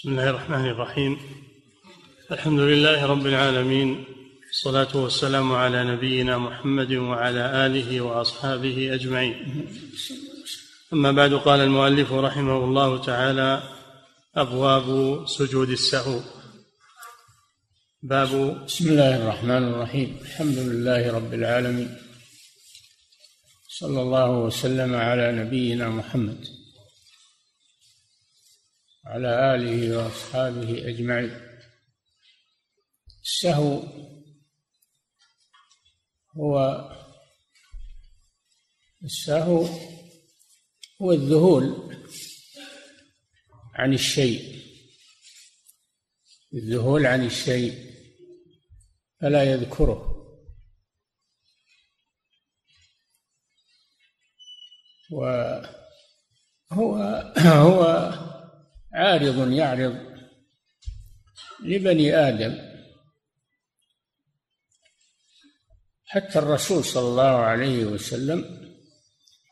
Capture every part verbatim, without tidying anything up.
بسم الله الرحمن الرحيم. الحمد لله رب العالمين، والصلاة والسلام على نبينا محمد وعلى آله وأصحابه أجمعين. أما بعد، قال المؤلف رحمه الله تعالى: أبواب سجود السهو. باب. بسم الله الرحمن الرحيم. الحمد لله رب العالمين، صلى الله وسلم على نبينا محمد وعلى آله وأصحابه أجمعين. السهو هو السهو هو الذهول عن الشيء، الذهول عن الشيء فلا يذكره، وهو هو عارض يعرض لبني آدم، حتى الرسول صلى الله عليه وسلم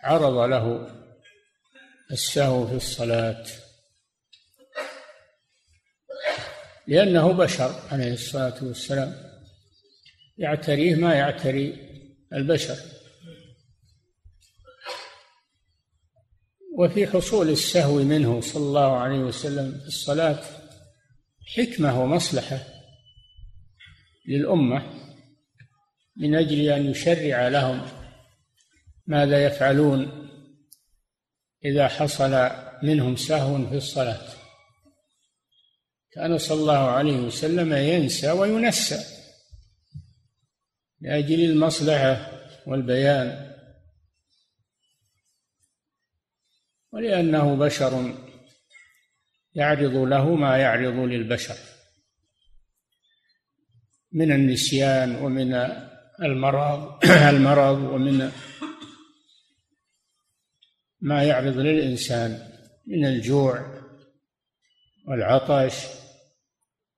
عرض له السهو في الصلاة لأنه بشر عليه الصلاة والسلام، يعتريه ما يعتري البشر. وفي حصول السهو منه صلى الله عليه وسلم في الصلاة حكمة ومصلحة للأمة، من أجل أن يشرع لهم ماذا يفعلون إذا حصل منهم سهو في الصلاة. كان صلى الله عليه وسلم ينسى وينسى لأجل المصلحة والبيان، ولأنه بشر يعرض له ما يعرض للبشر من النسيان ومن المرض المرض ومن ما يعرض للإنسان من الجوع والعطش،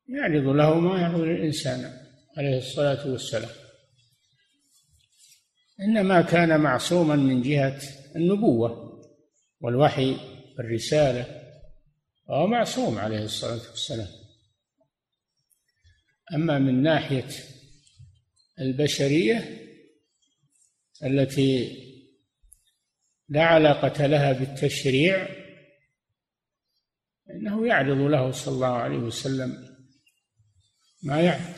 يعرض له ما يعرض للإنسان عليه الصلاة والسلام. إنما كان معصوما من جهة النبوة والوحي والرسالة، وهو معصوم عليه الصلاة والسلام. أما من ناحية البشرية التي لا علاقة لها بالتشريع، إنه يعرض له صلى الله عليه وسلم ما يعرض،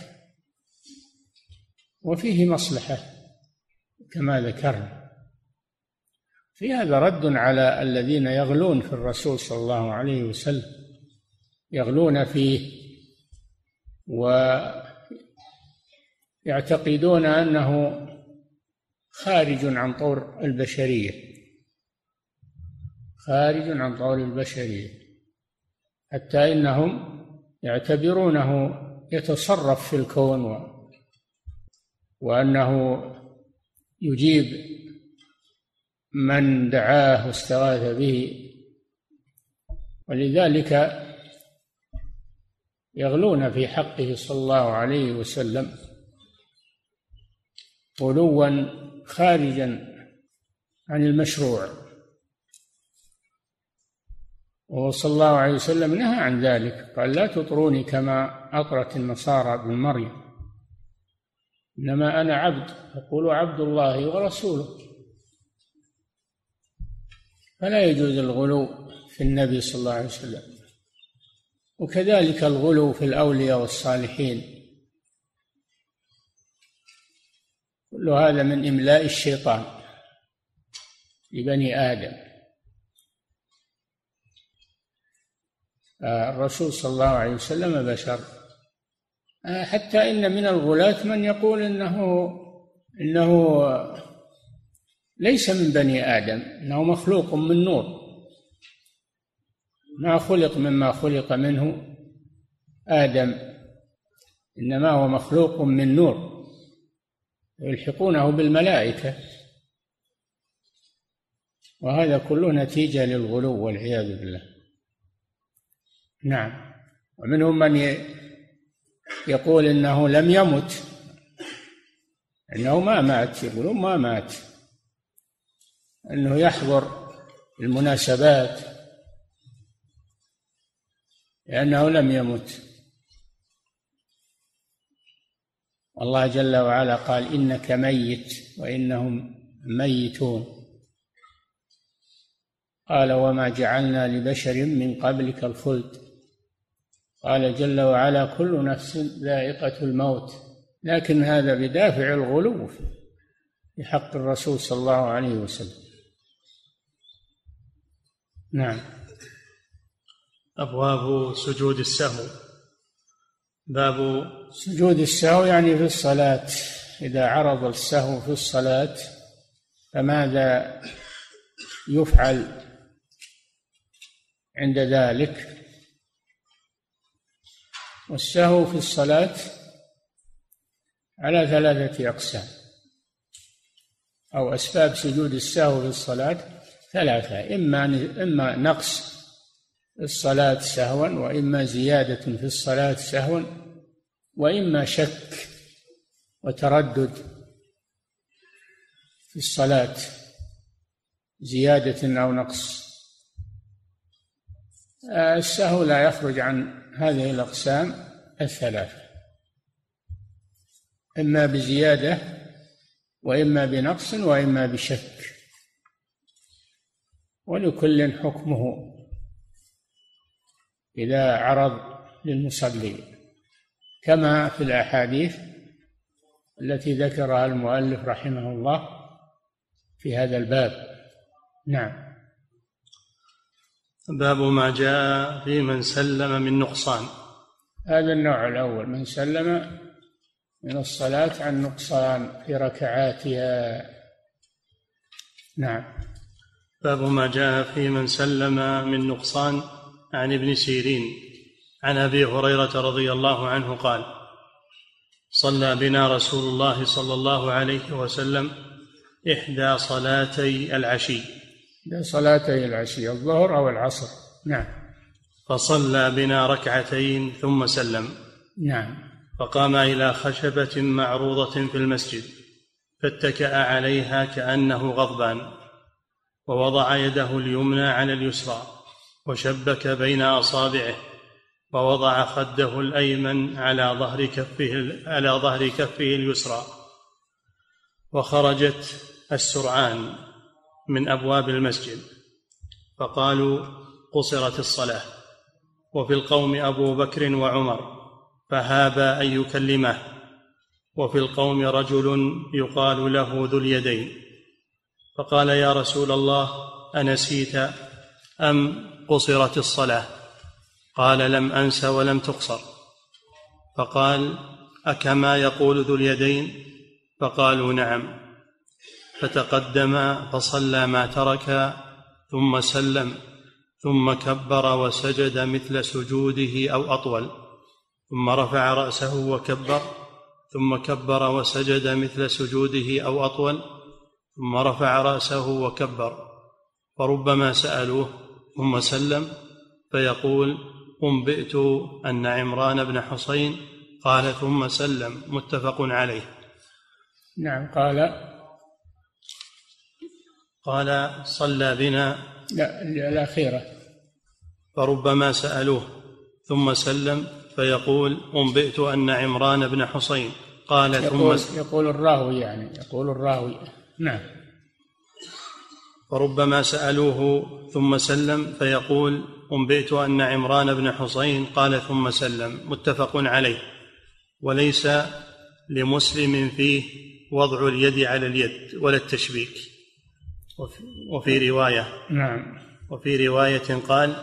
وفيه مصلحة كما ذكرنا. في هذا رد على الذين يغلون في الرسول صلى الله عليه وسلم، يغلون فيه و يعتقدون أنه خارج عن طور البشرية، خارج عن طور البشرية، حتى إنهم يعتبرونه يتصرف في الكون و... وأنه يجيب من دعاه واستغاث به، ولذلك يغلون في حقه صلى الله عليه وسلم غلوا خارجا عن المشروع، وهو صلى الله عليه وسلم نهى عن ذلك، قال: لا تطروني كما أطرت النصارى ابن مريم، إنما أنا عبد، فقولوا عبد الله ورسوله. فلا يجوز الغلو في النبي صلى الله عليه وسلم، وكذلك الغلو في الأولياء والصالحين، كل هذا من إملاء الشيطان لبني آدم. الرسول صلى الله عليه وسلم بشر، حتى إن من الغلاة من يقول إنه إنه ليس من بني آدم، إنه مخلوق من نور، ما خلق مما خلق منه آدم، إنما هو مخلوق من نور، يلحقونه بالملائكة. وهذا كله نتيجة للغلو والعياذ بالله. نعم. ومنهم من يقول إنه لم يمت، إنه ما مات، يقولون ما مات، إنه يحضر المناسبات لأنه لم يمت. الله جل وعلا قال: إنك ميت وإنهم ميتون. قال: وما جعلنا لبشر من قبلك الخلد. قال جل وعلا: كل نفس ذائقة الموت. لكن هذا بدافع الغلو في حق الرسول صلى الله عليه وسلم. نعم. أبواب سجود السهو. باب سجود السهو يعني في الصلاة، إذا عرض السهو في الصلاة فماذا يفعل عند ذلك؟ والسهو في الصلاة على ثلاثة أقسام، أو أسباب سجود السهو في الصلاة ثلاثة: إما إما نقص الصلاة سهوا، وإما زيادة في الصلاة سهوا، وإما شك وتردد في الصلاة، زيادة أو نقص. السهو لا يخرج عن هذه الأقسام الثلاثة، إما بزيادة وإما بنقص وإما بشك، ولكل حكمه إذا عرض للمصلي، كما في الأحاديث التي ذكرها المؤلف رحمه الله في هذا الباب. نعم. باب ما جاء في من سلم من نقصان. هذا النوع الأول، من سلم من الصلاة عن نقصان في ركعاتها. نعم. باب ما جاء في من سلم من نقصان عن ابن سيرين عن أبي هريرة رضي الله عنه قال: صلى بنا رسول الله صلى الله عليه وسلم إحدى صلاتي العشي، صلاتي العشي الظهر أو العصر. نعم. فصلى بنا ركعتين ثم سلم. نعم. فقام إلى خشبة معروضة في المسجد فاتكأ عليها كأنه غضبان، ووضع يده اليمنى على اليسرى وشبك بين أصابعه، ووضع خده الأيمن على ظهر كفه على ظهر كفه اليسرى، وخرجت السرعان من أبواب المسجد فقالوا: قصرت الصلاة. وفي القوم أبو بكر وعمر فهابا أن يكلمه، وفي القوم رجل يقال له ذو اليدين، فقال: يا رسول الله، أنسيت أم قصرت الصلاة؟ قال: لم أنس ولم تقصر. فقال: أكما يقول ذو اليدين؟ فقالوا: نعم. فتقدم فصلى ما ترك ثم سلم، ثم كبر وسجد مثل سجوده أو أطول، ثم رفع رأسه وكبر، ثم كبر وسجد مثل سجوده أو أطول، ثم رفع رأسه وكبر. فربما سألوه: ثم سلم؟ فيقول: أنبئت أن عمران بن حصين قال: ثم سلم. متفق عليه. نعم. قال قال صلى بنا لا الأخيرة. فربما سألوه: ثم سلم؟ فيقول: أنبئت أن عمران بن حصين قال: ثم سلم. يقول الراوي يعني يقول الراوي نعم. فربما سألوه: ثم سلم؟ فيقول: أنبئت أن عمران بن حصين قال: ثم سلم. متفق عليه. وليس لمسلم فيه وضع اليد على اليد ولا التشبيك. وفي رواية نعم وفي رواية قال: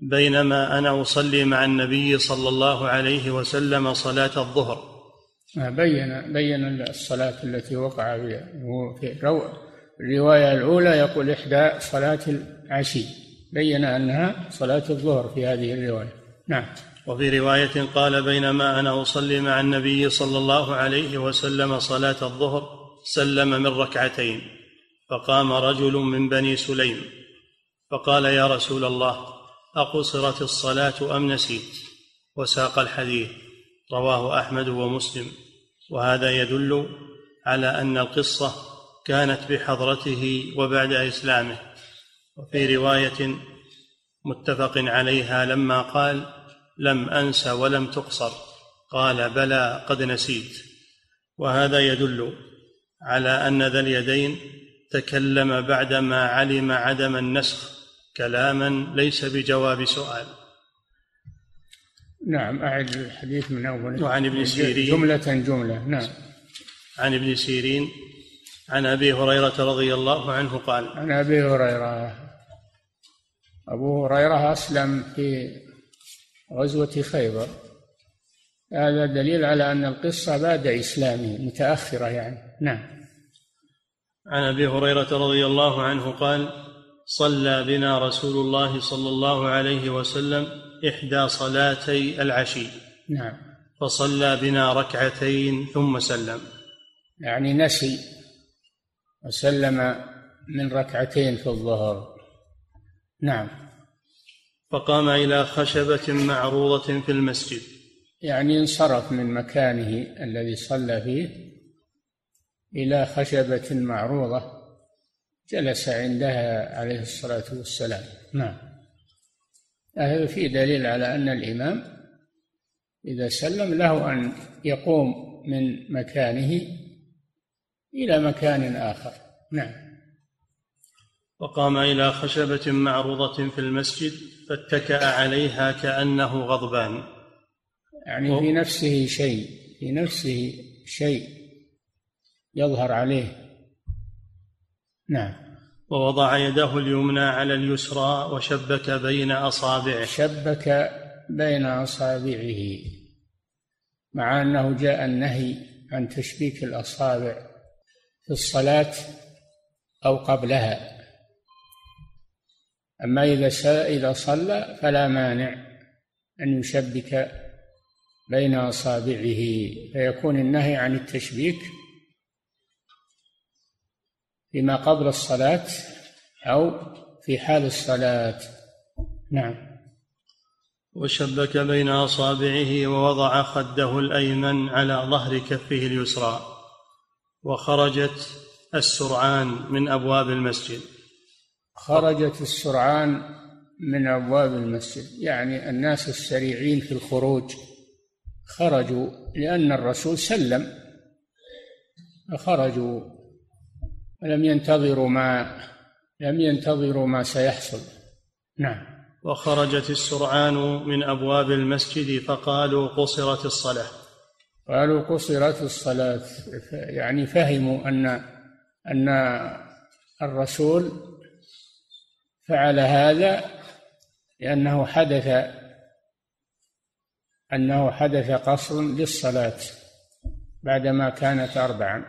بينما أنا أصلي مع النبي صلى الله عليه وسلم صلاة الظهر. بين بين الصلاة التي وقع فيها. في الرواية الأولى يقول إحدى صلاة العشي، بين أنها صلاة الظهر في هذه الرواية. نعم. وفي رواية قال: بينما أنا أصلي مع النبي صلى الله عليه وسلم صلاة الظهر سلم من ركعتين، فقام رجل من بني سليم فقال: يا رسول الله، أقصرت الصلاة أم نسيت؟ وساق الحديث. رواه أحمد ومسلم. وهذا يدل على أن القصة كانت بحضرته وبعد إسلامه. وفي رواية متفق عليها لما قال: لم أنس ولم تقصر. قال بلى قد نسيت. وهذا يدل على أن ذا اليدين تكلم بعدما علم عدم النسخ كلاما ليس بجواب سؤال. نعم أعد الحديث من أول. وعن ابن سيرين جملة جملة. نعم. عن ابن سيرين عن أبي هريرة رضي الله عنه قال عن أبي هريرة. أبو هريرة أسلم في غزوة خيبر. هذا دليل على أن القصة بعد إسلامه متأخرة يعني. نعم. عن أبي هريرة رضي الله عنه قال صلى بنا رسول الله صلى الله عليه وسلم إحدى صلاتي العشي. نعم. فصلى بنا ركعتين ثم سلم. يعني نسي وسلم من ركعتين في الظهر. نعم. فقام إلى خشبة معروضة في المسجد. يعني انصرف من مكانه الذي صلى فيه إلى خشبة معروضة جلس عندها عليه الصلاة والسلام. نعم. هذا فيه دليل على أن الإمام إذا سلم له أن يقوم من مكانه إلى مكان آخر. نعم. وقام إلى خشبة معروضة في المسجد فاتكأ عليها كأنه غضبان. يعني و... في نفسه شيء في نفسه شيء يظهر عليه. نعم. ووضع يده اليمنى على اليسرى وشبك بين أصابعه. شبك بين أصابعه مع أنه جاء النهي عن تشبيك الأصابع في الصلاة أو قبلها. أما إذا إذا صلى فلا مانع أن يشبك بين أصابعه فيكون النهي عن التشبيك فيما قبل الصلاة أو في حال الصلاة. نعم. وشبك بين أصابعه ووضع خده الأيمن على ظهر كفه اليسرى. وخرجت السرعان من أبواب المسجد. خرجت السرعان من أبواب المسجد يعني الناس السريعين في الخروج خرجوا لأن الرسول سلم فخرجوا ولم ينتظروا ما لم ينتظروا ما سيحصل. نعم. وخرجت السرعان من أبواب المسجد فقالوا قصرت الصلاة. قالوا قصرت الصلاة يعني فهموا أن أن الرسول فعل هذا لأنه حدث أنه حدث قصر للصلاة بعدما كانت أربعا.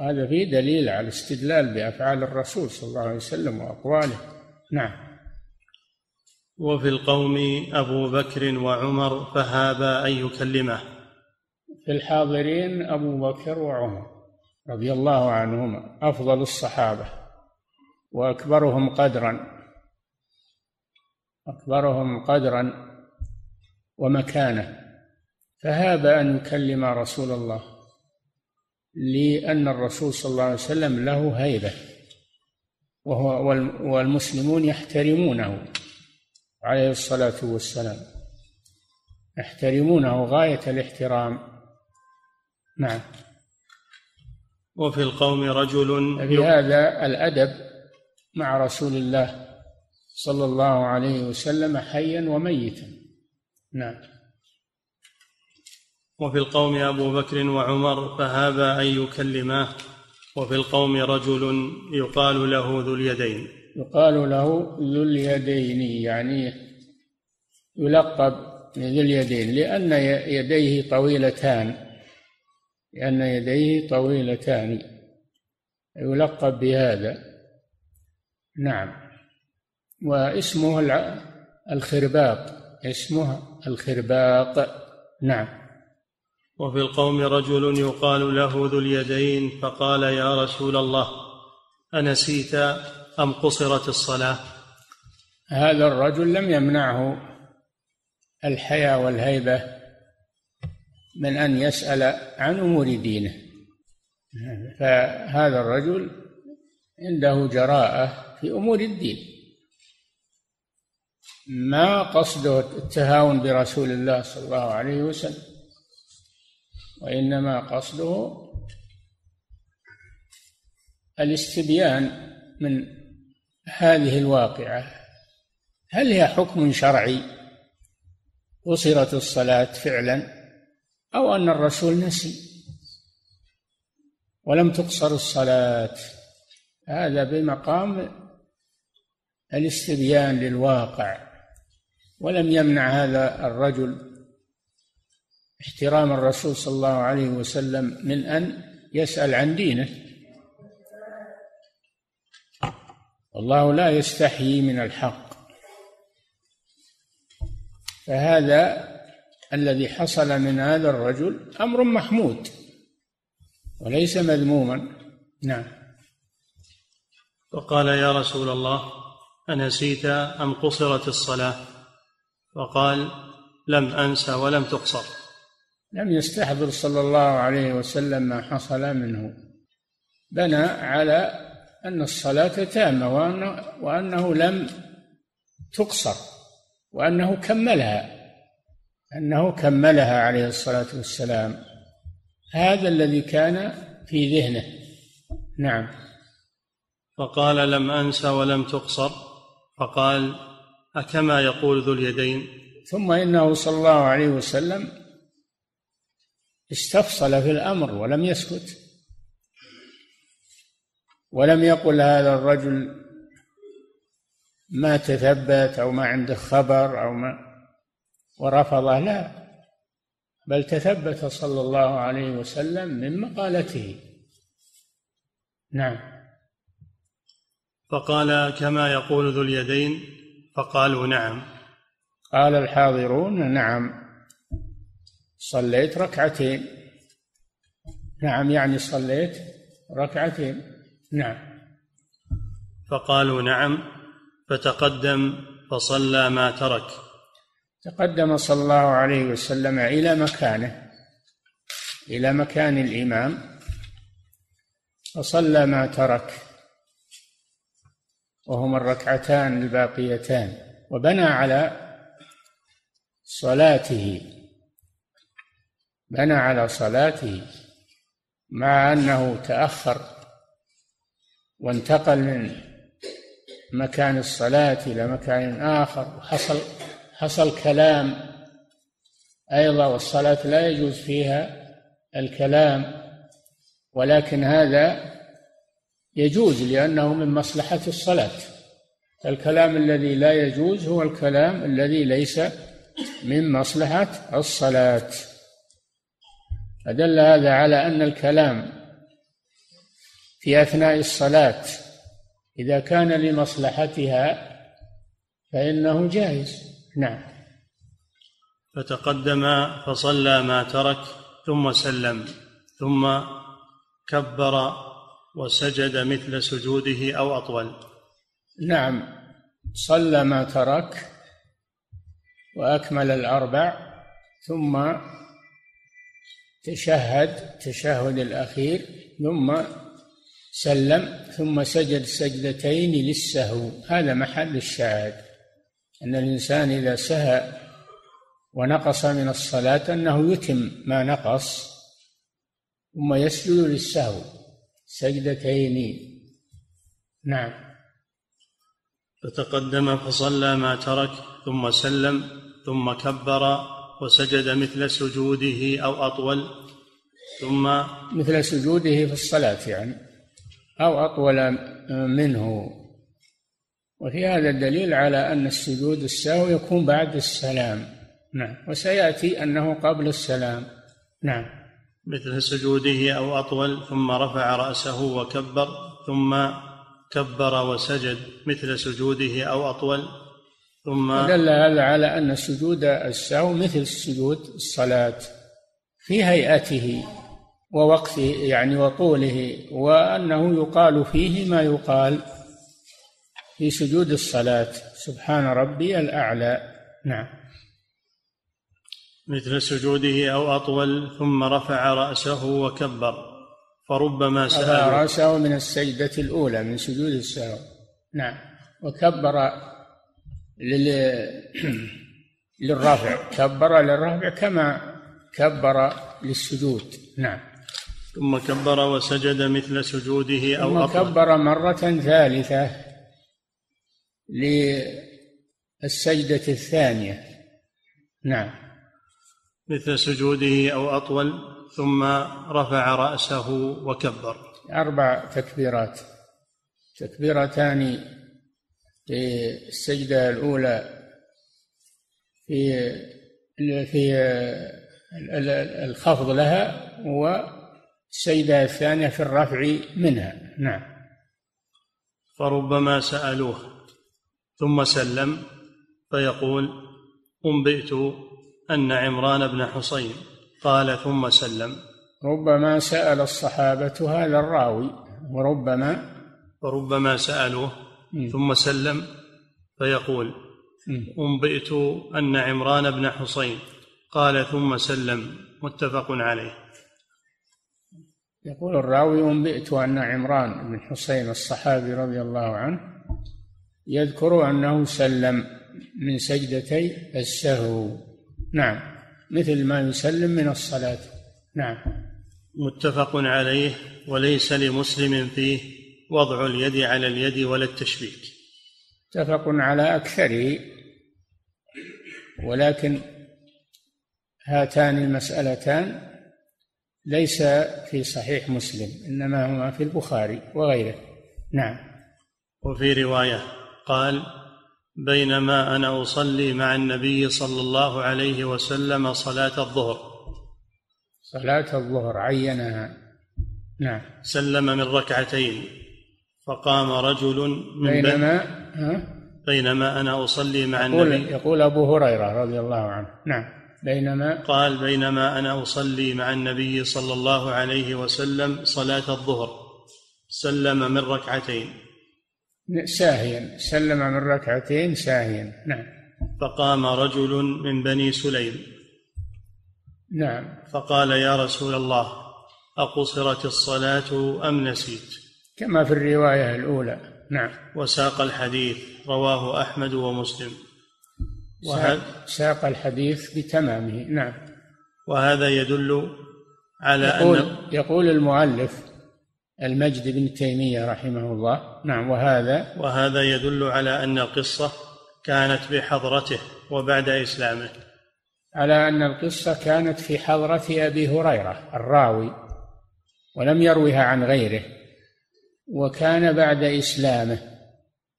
هذا فيه دليل على الاستدلال بأفعال الرسول صلى الله عليه وسلم وأقواله. نعم. وفي القوم أبو بكر وعمر فهابا أن يكلمه. في الحاضرين أبو بكر وعمر رضي الله عنهما أفضل الصحابة وأكبرهم قدرا أكبرهم قدرا ومكانة فهابا أن يكلم رسول الله لأن الرسول صلى الله عليه وسلم له هيبة وهو والمسلمون يحترمونه عليه الصلاة والسلام يحترمونه غاية الاحترام. نعم. وفي القوم رجل بهذا الأدب مع رسول الله صلى الله عليه وسلم حيا وميتا. نعم. وفي القوم أبو بكر وعمر فهابا أن يكلماه. وفي القوم رجل يقال له ذو اليدين. يقال له ذو اليدين يعني يلقب ذو اليدين لأن يديه طويلتان لأن يديه طويلتان يلقب بهذا. نعم. واسمه الخرباق اسمه الخرباق. نعم. وفي القوم رجل يقال له ذو اليدين فقال يا رسول الله أنسيت أم قصرت الصلاة. هذا الرجل لم يمنعه الحياء والهيبة من أن يسأل عن أمور دينه فهذا الرجل عنده جراءة في أمور الدين ما قصده التهاون برسول الله صلى الله عليه وسلم، وإنما قصده الاستبيان من هذه الواقعة. هل هي حكم شرعي قصرت الصلاة فعلا، أو أن الرسول نسي ولم تقصر الصلاة؟ هذا بمقام الاستبيان للواقع. ولم يمنع هذا الرجل احترام الرسول صلى الله عليه وسلم من أن يسأل عن دينه، والله لا يستحيي من الحق. فهذا الذي حصل من هذا الرجل أمر محمود وليس مذموما. نعم. وقال: يا رسول الله، أنسيت أم قصرت الصلاة؟ وقال: لم أنس ولم تقصر. لم يستحضر صلى الله عليه وسلم ما حصل منه، بنى على أن الصلاة تامة وأنه, وأنه لم تقصر، وأنه كملها أنه كملها عليه الصلاة والسلام. هذا الذي كان في ذهنه. نعم. فقال: لم أنس ولم تقصر. فقال: أكما يقول ذو اليدين؟ ثم إنه صلى الله عليه وسلم استفصل في الأمر ولم يسكت، ولم يقل هذا الرجل ما تثبت أو ما عنده خبر أو ما ورفضه، لا، بل تثبت صلى الله عليه وسلم من مقالته. نعم. فقال: كما يقول ذو اليدين؟ فقالوا: نعم. قال الحاضرون: نعم، صليت ركعتين. نعم، يعني صليت ركعتين. نعم. فقالوا: نعم. فتقدم فصلى ما ترك. تقدم صلى الله عليه وسلم إلى مكانه، إلى مكان الإمام، فصلى ما ترك وهما الركعتان الباقيتان، وبنى على صلاته بنى على صلاته مع أنه تأخر وانتقل من مكان الصلاة إلى مكان آخر، وحصل حصل كلام أيضا، والصلاة لا يجوز فيها الكلام، ولكن هذا يجوز لأنه من مصلحة الصلاة. الكلام الذي لا يجوز هو الكلام الذي ليس من مصلحة الصلاة. فدل هذا على أن الكلام في أثناء الصلاة إذا كان لمصلحتها فإنه جائز. نعم. فتقدم فصلى ما ترك ثم سلم ثم كبر وسجد مثل سجوده أو أطول. نعم. صلى ما ترك وأكمل الأربع، ثم تشهد تشهد الأخير، ثم سلم، ثم سجد سجدتين للسهو. هذا محل الشاهد، أن الإنسان إذا سهى ونقص من الصلاة أنه يتم ما نقص ثم يسجد للسهو سجدتين. نعم. فتقدم فصلى ما ترك ثم سلم ثم كبر وسجد مثل سجوده أو أطول. ثم مثل سجوده في الصلاة يعني، أو أطول منه. وفي هذا الدليل على أن السجود السهو يكون بعد السلام. نعم. وسيأتي أنه قبل السلام. نعم. مثل سجوده أو أطول. ثم رفع رأسه وكبر، ثم كبر وسجد مثل سجوده أو أطول. ثم دل هذا على أن سجود السهو مثل سجود الصلاة في هيئته ووقته يعني وطوله، وأنه يقال فيه ما يقال في سجود الصلاة: سبحان ربي الأعلى. نعم. مثل سجوده أو أطول. ثم رفع رأسه وكبر. فربما سأل رفع رأسه من السجدة الأولى من سجود السهو. نعم. وكبر للرفع، كبر للرفع كما كبر للسجود. نعم. ثم كبر وسجد مثل سجوده أو أطلق. ثم كبر مرة ثالثة للسجدة الثانية. نعم. مثل سجوده أو أطول، ثم رفع رأسه وكبر. أربع تكبيرات، تكبيرتان في السجدة الأولى في في الخفض لها، والسجدة الثانية في الرفع منها. نعم. فربما سألوه ثم سلم فيقول: أنبئت أن عمران بن حصين قال ثم سلم. ربما سأل الصحابة هذا الراوي، وربما فربما سألوه ثم سلم فيقول: أنبئت أن عمران بن حصين قال ثم سلم. متفق عليه. يقول الراوي: أنبئت أن عمران بن حصين الصحابي رضي الله عنه يذكر أنه سلم من سجدتي السهو. نعم، مثل ما يسلم من الصلاة. نعم. متفق عليه، وليس لمسلم فيه وضع اليد على اليد ولا التشبيك. متفق على أكثره، ولكن هاتان المسألتان ليس في صحيح مسلم، إنما هما في البخاري وغيره. نعم. وفي رواية قال: بينما أنا أصلي مع النبي صلى الله عليه وسلم صلاة الظهر، صلاة الظهر عينها. نعم. سلم من ركعتين فقام رجل من بينما بينما أنا أصلي مع النبي. يقول أبو هريرة رضي الله عنه. نعم. بينما قال: بينما أنا أصلي مع النبي صلى الله عليه وسلم صلاة الظهر سلم من ركعتين ساهيا، سلم من ركعتين ساهيا. نعم. فقام رجل من بني سليم. نعم. فقال: يا رسول الله، أقصرت الصلاة أم نسيت؟ كما في الرواية الأولى. نعم. وساق الحديث، رواه أحمد ومسلم. وهذا ساق الحديث بتمامه. نعم. وهذا يدل على يقول أن يقول المؤلف المجد بن تيمية رحمه الله: نعم. وهذا وهذا يدل على أن القصة كانت بحضرته وبعد إسلامه، على أن القصة كانت في حضرة أبي هريرة الراوي، ولم يروها عن غيره، وكان بعد إسلامه،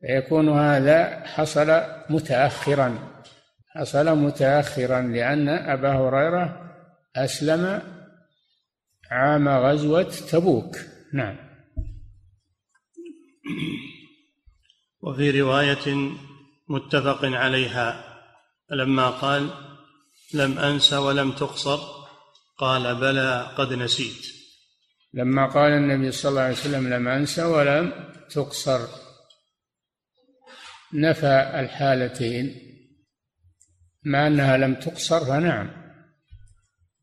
فيكون هذا حصل متأخرا، حصل متأخرا لأن أبا هريرة أسلم عام غزوة تبوك. نعم. وفي رواية متفق عليها لما قال: لم أنس ولم تقصر، قال: بلى قد نسيت. لما قال النبي صلى الله عليه وسلم: لم أنس ولم تقصر، نفى الحالتين، ما أنها لم تقصر فنعم،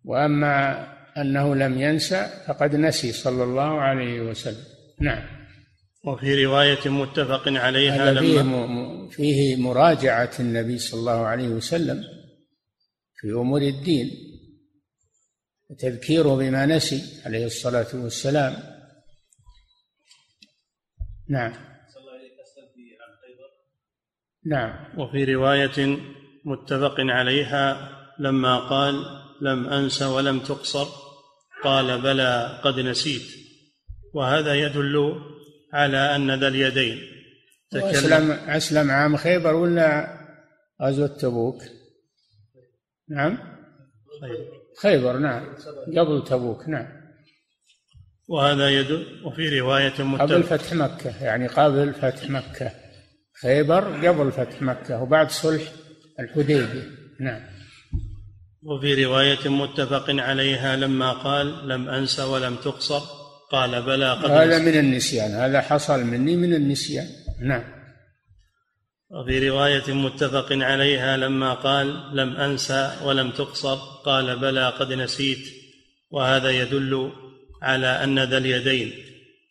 وأما أنه لم ينسى فقد نسي صلى الله عليه وسلم. نعم. وفي رواية متفق عليها لما فيه مراجعة النبي صلى الله عليه وسلم في أمور الدين، تذكيره بما نسي عليه الصلاة والسلام. نعم. نعم. وفي رواية متفق عليها لما قال: لم أنس ولم تقصر، قال: بلى قد نسيت. وهذا يدل على أن ذا اليدين أسلم أسلم عام خيبر ولا غزوة تبوك؟ نعم، خيبر. خيبر. نعم، قبل تبوك. نعم. وهذا يدل وفي رواية متفق قبل فتح مكة، يعني قبل فتح مكة، خيبر قبل فتح مكة وبعد صلح الحديبية. نعم. وفي رواية متفق عليها لما قال: لم أنس ولم تقصر، قال: بلى قد نسيت. هذا من النسيان، هذا حصل مني من النسيان. نعم. وفي رواية متفق عليها لما قال: لم أنس ولم تقصر، قال: بلى قد نسيت. وهذا يدل على أن ذا اليدين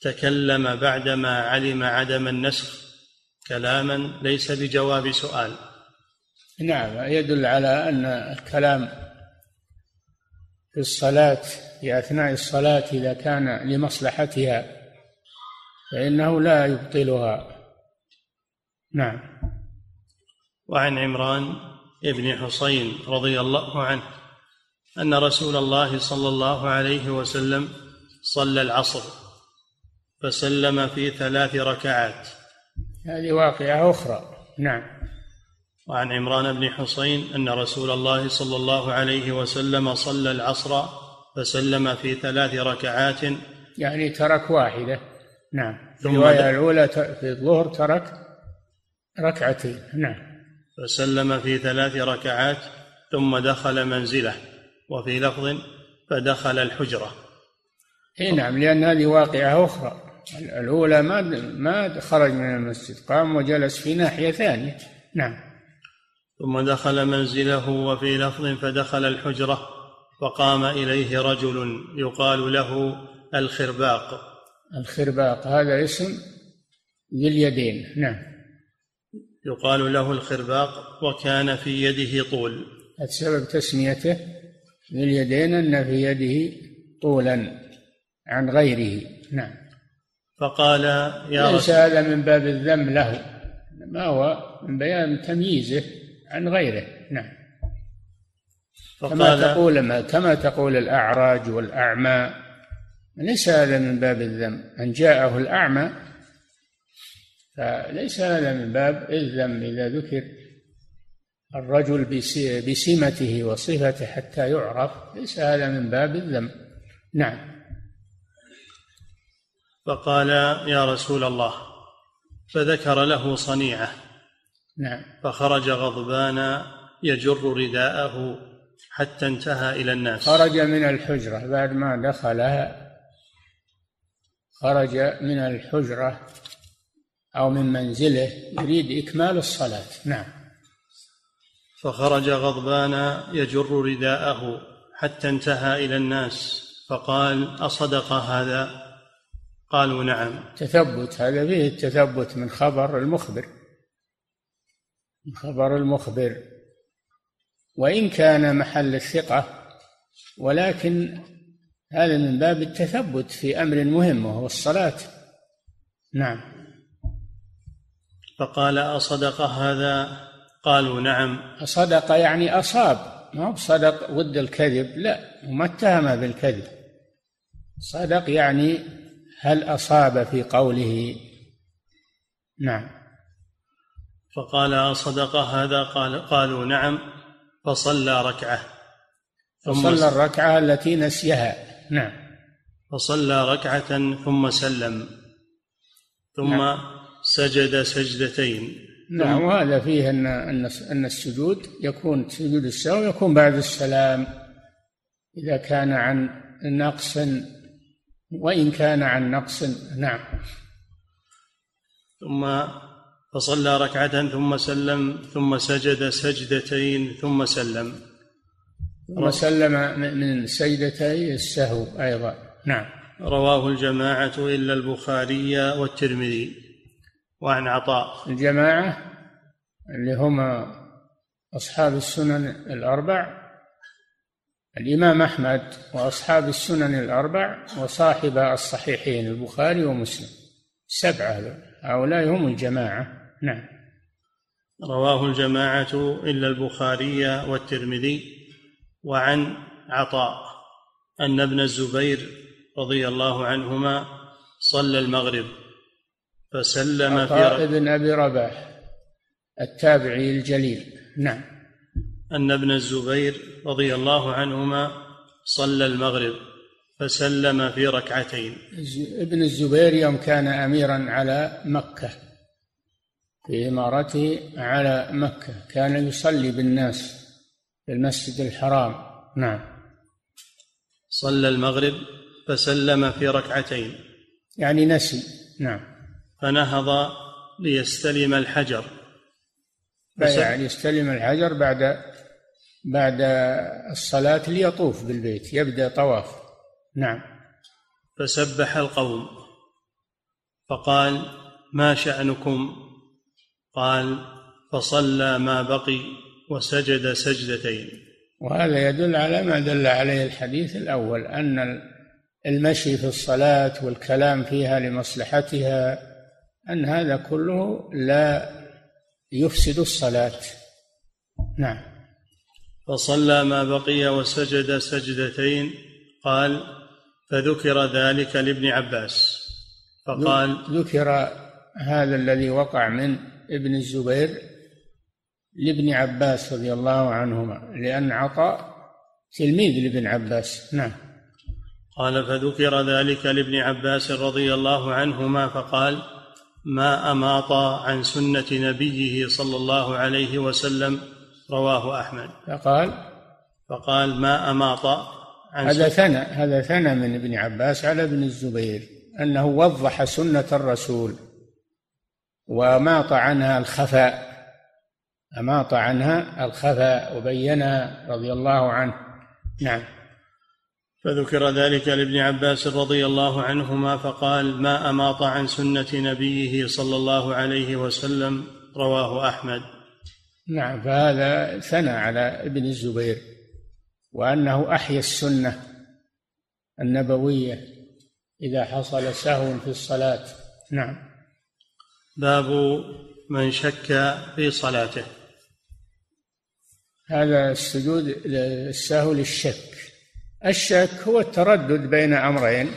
تكلم بعدما علم عدم النسخ كلاما ليس بجواب سؤال، نعم، يدل على أن الكلام في الصلاة في أثناء الصلاة إذا كان لمصلحتها فإنه لا يبطلها. نعم. وعن عمران ابن حصين رضي الله عنه أن رسول الله صلى الله عليه وسلم صلى العصر فسلم في ثلاث ركعات. هذه واقعة أخرى. نعم. وعن عمران بن حصين أن رسول الله صلى الله عليه وسلم صلى العصر فسلم في ثلاث ركعات، يعني ترك واحدة. نعم. الرواية الأولى في الظهر ترك ركعتين. نعم. فسلم في ثلاث ركعات ثم دخل منزله، وفي لفظ فدخل الحجرة. إيه نعم، لأن هذه واقعة أخرى. الأولى ما ما خرج من المسجد، قام وجلس في ناحية ثانية. نعم. ثم دخل منزله، وفي لفظ فدخل الحجرة، فقام إليه رجل يقال له الخرباق. الخرباق هذا اسم لليدين. نعم. يقال له الخرباق، وكان في يده طول. السبب تسميته لليدين أن في يده طولا عن غيره. نعم. فقال يا ليس هذا من باب الذم له، ما هو من بيان تمييزه عن غيره. نعم. كما تقول ما كما تقول الأعراج والأعمى، ليس هذا من باب الذم. أن جاءه الأعمى فليس هذا من باب الذم إذا ذكر الرجل بسمته وصفته حتى يعرف، ليس هذا من باب الذم. نعم. فقال يا رسول الله، فذكر له صنيعه. نعم. فخرج غضبان يجر رداءه حتى انتهى إلى الناس. خرج من الحجرة بعد ما دخلها، خرج من الحجرة أو من منزله يريد إكمال الصلاة. نعم. فخرج غضبان يجر رداءه حتى انتهى إلى الناس، فقال أصدق هذا؟ قالوا نعم. تثبت، هذا فيه التثبت من خبر المخبر، من خبر المخبر، وإن كان محل الثقة، ولكن هذا من باب التثبت في أمر مهم وهو الصلاة. نعم. فقال أصدق هذا؟ قالوا نعم. أصدق يعني أصاب، ما صدق ود الكذب، لا، وما اتهم بالكذب. صدق يعني هل أصاب في قوله. نعم. فقال أصدق هذا؟ قال قالوا نعم. فصلى ركعة، فصلى الركعة التي نسيها. نعم. فصلى ركعة ثم سلم، ثم نعم. سجد سجدتين. نعم. وهذا فيه أن أن السجود يكون سجود السهو يكون بعد السلام إذا كان عن نقص، وإن كان عن نقص. نعم. ثم فصلى ركعة ثم سلم، ثم سجد سجدتين ثم سلم، ثم سلم من سجدتي السهو أيضا. نعم. رواه الجماعة إلا البخاري والترمذي. وعن عطاء. الجماعة اللي هم أصحاب السنن الأربع، الإمام أحمد وأصحاب السنن الأربع وصاحب الصحيحين البخاري ومسلم، سبعة، هؤلاء هم الجماعة. نعم. رواه الجماعة إلا البخاري والترمذي. وعن عطاء أن ابن الزبير رضي الله عنهما صلى المغرب فسلم. عطاء ابن أبي رباح التابعي الجليل. نعم. أن ابن الزبير رضي الله عنهما صلى المغرب فسلم في ركعتين. ابن الزبير يوم كان أميرا على مكة في إمارته على مكة كان يصلي بالناس في المسجد الحرام. نعم. صلى المغرب فسلم في ركعتين، يعني نسي. نعم. فنهض ليستلم الحجر، يعني يستلم الحجر بعد بعد الصلاة ليطوف بالبيت، يبدأ طواف. نعم. فسبح القوم فقال ما شأنكم؟ قال فصلى ما بقي وسجد سجدتين. وهذا يدل على ما دل عليه الحديث الأول، أن المشي في الصلاة والكلام فيها لمصلحتها أن هذا كله لا يفسد الصلاة. نعم. فصلى ما بقي وسجد سجدتين. قال: فذكر ذلك لابن عباس فقال. ذكر هذا الذي وقع من ابن الزبير لابن عباس رضي الله عنهما، لأن عطاء تلميذ لابن عباس. نعم. قال: فذكر ذلك لابن عباس رضي الله عنهما فقال: ما أماط عن سنة نبيه صلى الله عليه وسلم. رواه أحمد. فقال فقال ما أماط عن هذا ثنى هذا ثنى من ابن عباس على ابن الزبير أنه وضح سنة الرسول وأماط عنها الخفاء أماط عنها الخفاء وبينها رضي الله عنه. نعم. فذكر ذلك لابن عباس رضي الله عنهما فقال: ما أماط عن سنة نبيه صلى الله عليه وسلم. رواه أحمد. نعم. فهذا ثنى على ابن الزبير وأنه أحيا السنة النبوية إذا حصل سهو في الصلاة. نعم. باب من شك في صلاته. هذا السجود السهو للشك. الشك هو التردد بين أمرين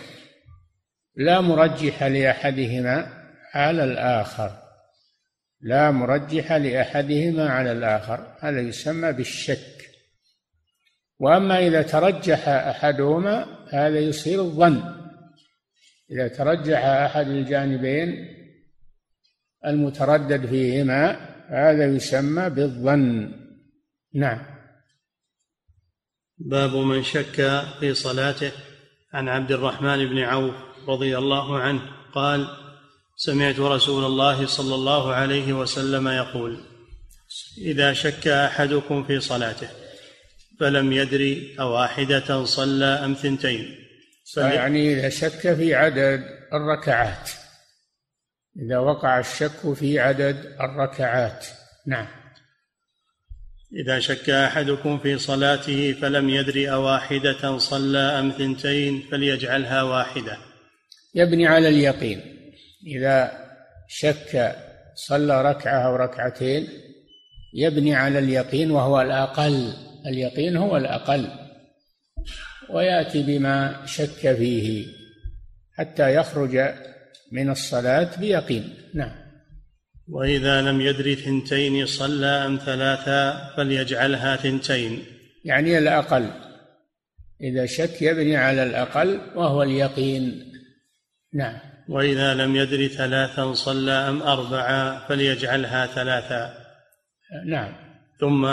لا مرجح لأحدهما على الآخر لا مرجح لأحدهما على الآخر هذا يسمى بالشك. وأما إذا ترجح أحدهما هذا يصير الظن. إذا ترجح أحد الجانبين المتردد فيهما هذا يسمى بالظن. نعم. باب من شك في صلاته. عن عبد الرحمن بن عوف رضي الله عنه قال: سمعت رسول الله صلى الله عليه وسلم يقول: إذا شك أحدكم في صلاته فلم يدري أواحدة صلى أم ثنتين. يعني إذا شك في عدد الركعات، إذا وقع الشك في عدد الركعات. نعم. إذا شك أحدكم في صلاته فلم يدري أواحدة صلى أم ثنتين فليجعلها واحدة. يبني على اليقين. إذا شك صلى ركعة أو ركعتين يبني على اليقين وهو الأقل. اليقين هو الأقل، ويأتي بما شك فيه حتى يخرج من الصلاة بيقين. نعم. وإذا لم يدري ثنتين صلى أم ثلاثة فليجعلها ثنتين. يعني الأقل. إذا شك يبني على الأقل وهو اليقين. نعم. وإذا لم يدري ثلاثا صلى أم أربعة فليجعلها ثلاثة. نعم. ثم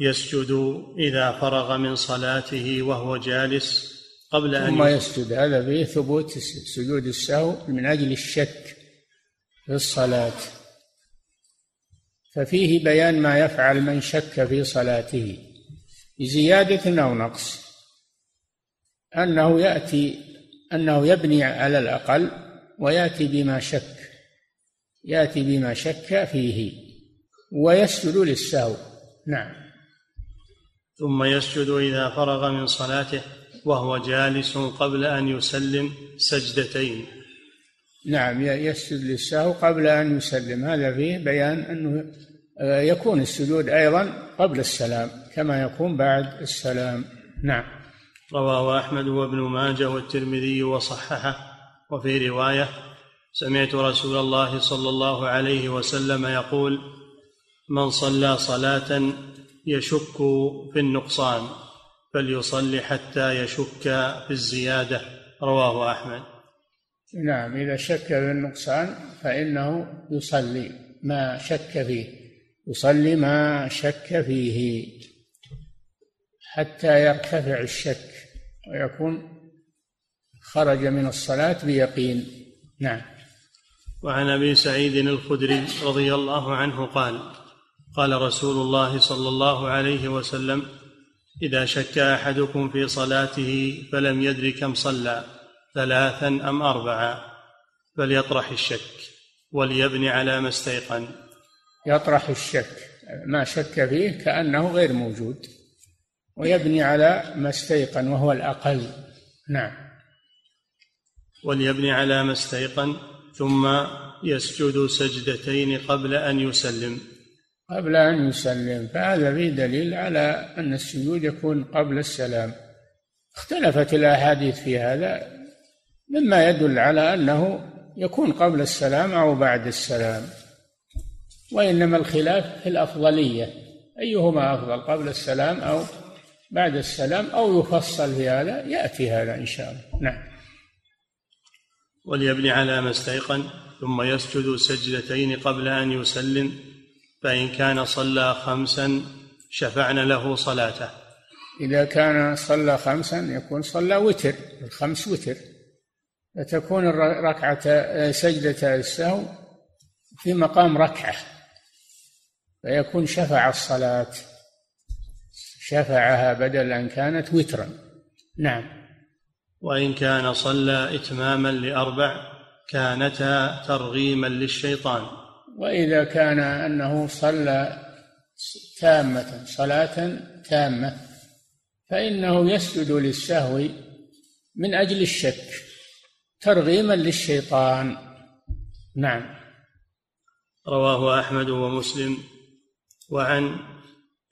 يسجد إذا فرغ من صلاته وهو جالس قبل أن ثم يسجد. هذا فيه ثبوت سجود السهو من أجل الشك في الصلاة، ففيه بيان ما يفعل من شك في صلاته بزيادة أو نقص، أنه يأتي أنه يبني على الأقل ويأتي بما شك يأتي بما شك فيه ويسجد للسهو. نعم. ثم يسجد إذا فرغ من صلاته وهو جالس قبل أن يسلم سجدتين. نعم. يسجد للسهو قبل أن يسلم. هذا فيه بيان أنه يكون السجود أيضا قبل السلام كما يكون بعد السلام. نعم. رواه أحمد وابن ماجه والترمذي وصححه. وفي رواية: سمعت رسول الله صلى الله عليه وسلم يقول: من صلى صلاة يشك في النقصان فليصلي حتى يشك في الزيادة. رواه أحمد. نعم. إذا شك في النقصان فإنه يصلي ما شك فيه يصلي ما شك فيه حتى يرتفع الشك ويكون خرج من الصلاة بيقين. نعم. وعن أبي سعيد الخدري رضي الله عنه قال: قال رسول الله صلى الله عليه وسلم: إذا شك أحدكم في صلاته فلم يدر كم صلى ثلاثا أم أربعة فليطرح الشك وليبني على ما استيقن. يطرح الشك ما شك فيه كأنه غير موجود، ويبني على ما استيقن وهو الأقل. نعم. وليبني على ما استيقن ثم يسجد سجدتين قبل أن يسلم. قبل أن يسلم، فهذا فيه دليل على أن السجود يكون قبل السلام. اختلفت الأحاديث في هذا مما يدل على أنه يكون قبل السلام أو بعد السلام، وإنما الخلاف في الأفضلية، أيهما أفضل، قبل السلام أو بعد السلام، أو يفصل في هذا، يأتي هذا إن شاء الله. نعم. وليبني على ما استيقن ثم يسجد سجدتين قبل أن يسلم، فإن كان صلى خمسا شفعنا له صلاته. إذا كان صلى خمسا يكون صلى وتر، الخمس وتر، فتكون ركعة سجدة السهو في مقام ركعة، فيكون شفع الصلاة، شفعها بدل أن كانت وترا. نعم. وإن كان صلى إتماما لأربع كانتا ترغيما للشيطان. وإذا كان أنه صلى تامة، صلاة تامة، فإنه يسجد للسهو من أجل الشك ترغيما للشيطان. نعم. رواه أحمد ومسلم وعن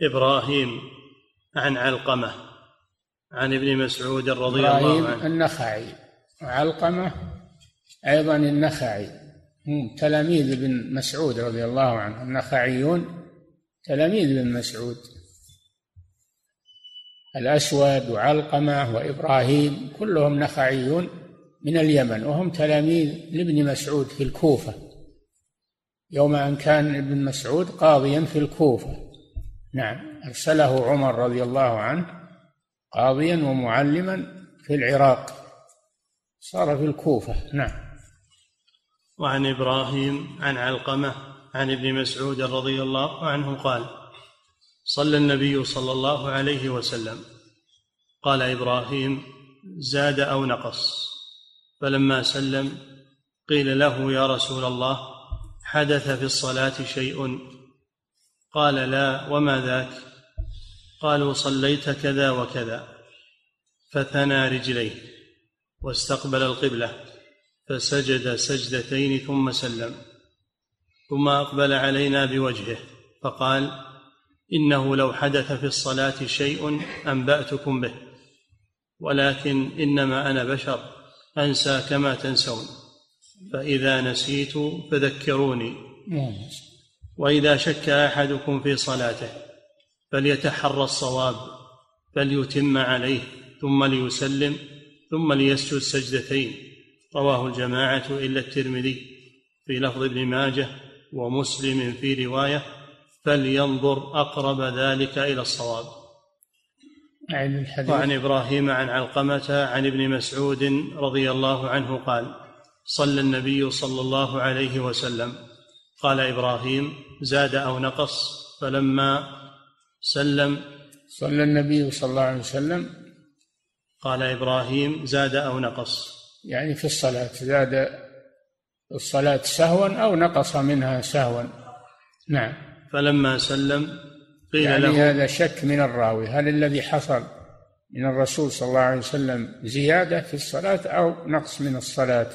إبراهيم عن علقمة عن ابن مسعود رضي الله عنه. النخعي علقمة أيضا النخعي، هم تلاميذ ابن مسعود رضي الله عنه، النخعيون تلاميذ ابن مسعود، الأسود وعلقمة وإبراهيم كلهم نخعيون من اليمن، وهم تلاميذ لابن مسعود في الكوفة يوم أن كان ابن مسعود قاضيا في الكوفة. نعم. أرسله عمر رضي الله عنه قاضيا ومعلما في العراق، صار في الكوفة. نعم. وعن إبراهيم عن علقمة عن ابن مسعود رضي الله عنه قال: صلى النبي صلى الله عليه وسلم، قال إبراهيم: زاد أو نقص؟ فلما سلم قيل له: يا رسول الله، حدث في الصلاة شيء؟ قال: لا، وما ذاك؟ قالوا: صليت كذا وكذا. فثنى رجليه واستقبل القبلة فسجد سجدتين ثم سلم، ثم أقبل علينا بوجهه فقال: إنه لو حدث في الصلاة شيء أنبأتكم به، ولكن إنما أنا بشر أنسى كما تنسون، فإذا نسيت فذكروني، وإذا شك أحدكم في صلاته فليتحرى الصواب فليتم عليه ثم ليسلم ثم ليسجد سجدتين. رواه الجماعة إلا الترمذي في لفظ ابن ماجه، ومسلم في رواية: فلينظر أقرب ذلك إلى الصواب. وعن إبراهيم عن علقمة عن ابن مسعود رضي الله عنه قال: صلى النبي صلى الله عليه وسلم، قال إبراهيم: زاد أو نقص؟ فلما سلم صلى النبي صلى الله عليه وسلم، قال إبراهيم: زاد أو نقص؟ يعني في الصلاة، زاد الصلاة سهوا أو نقص منها سهوا. نعم. فلما سلم يعني له، هذا شك من الراوي، هل الذي حصل من الرسول صلى الله عليه وسلم زيادة في الصلاة أو نقص من الصلاة،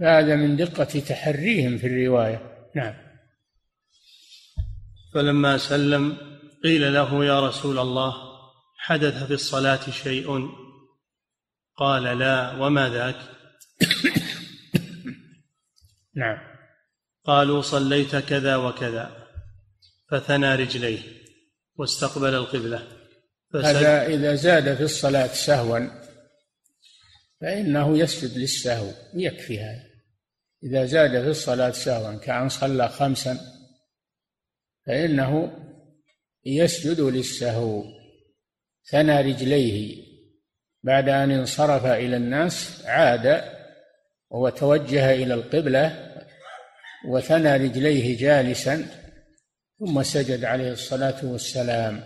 فهذا من دقة تحريهم في الرواية. نعم. فلما سلم قيل له: يا رسول الله، حدث في الصلاة شيء؟ قال: لا، وما ذاك؟ نعم. قالوا: صليت كذا وكذا. فثنى رجليه واستقبل القبلة. هذا إذا زاد في الصلاة سهوا فإنه يسجد للسهو، يكفي هذا. إذا زاد في الصلاة سهوا كأن صلى خمسا فإنه يسجد للسهو. ثنى رجليه بعد أن انصرف إلى الناس، عاد وتوجه إلى القبلة وثنى رجليه جالسا، ثم سجد عليه الصلاة والسلام.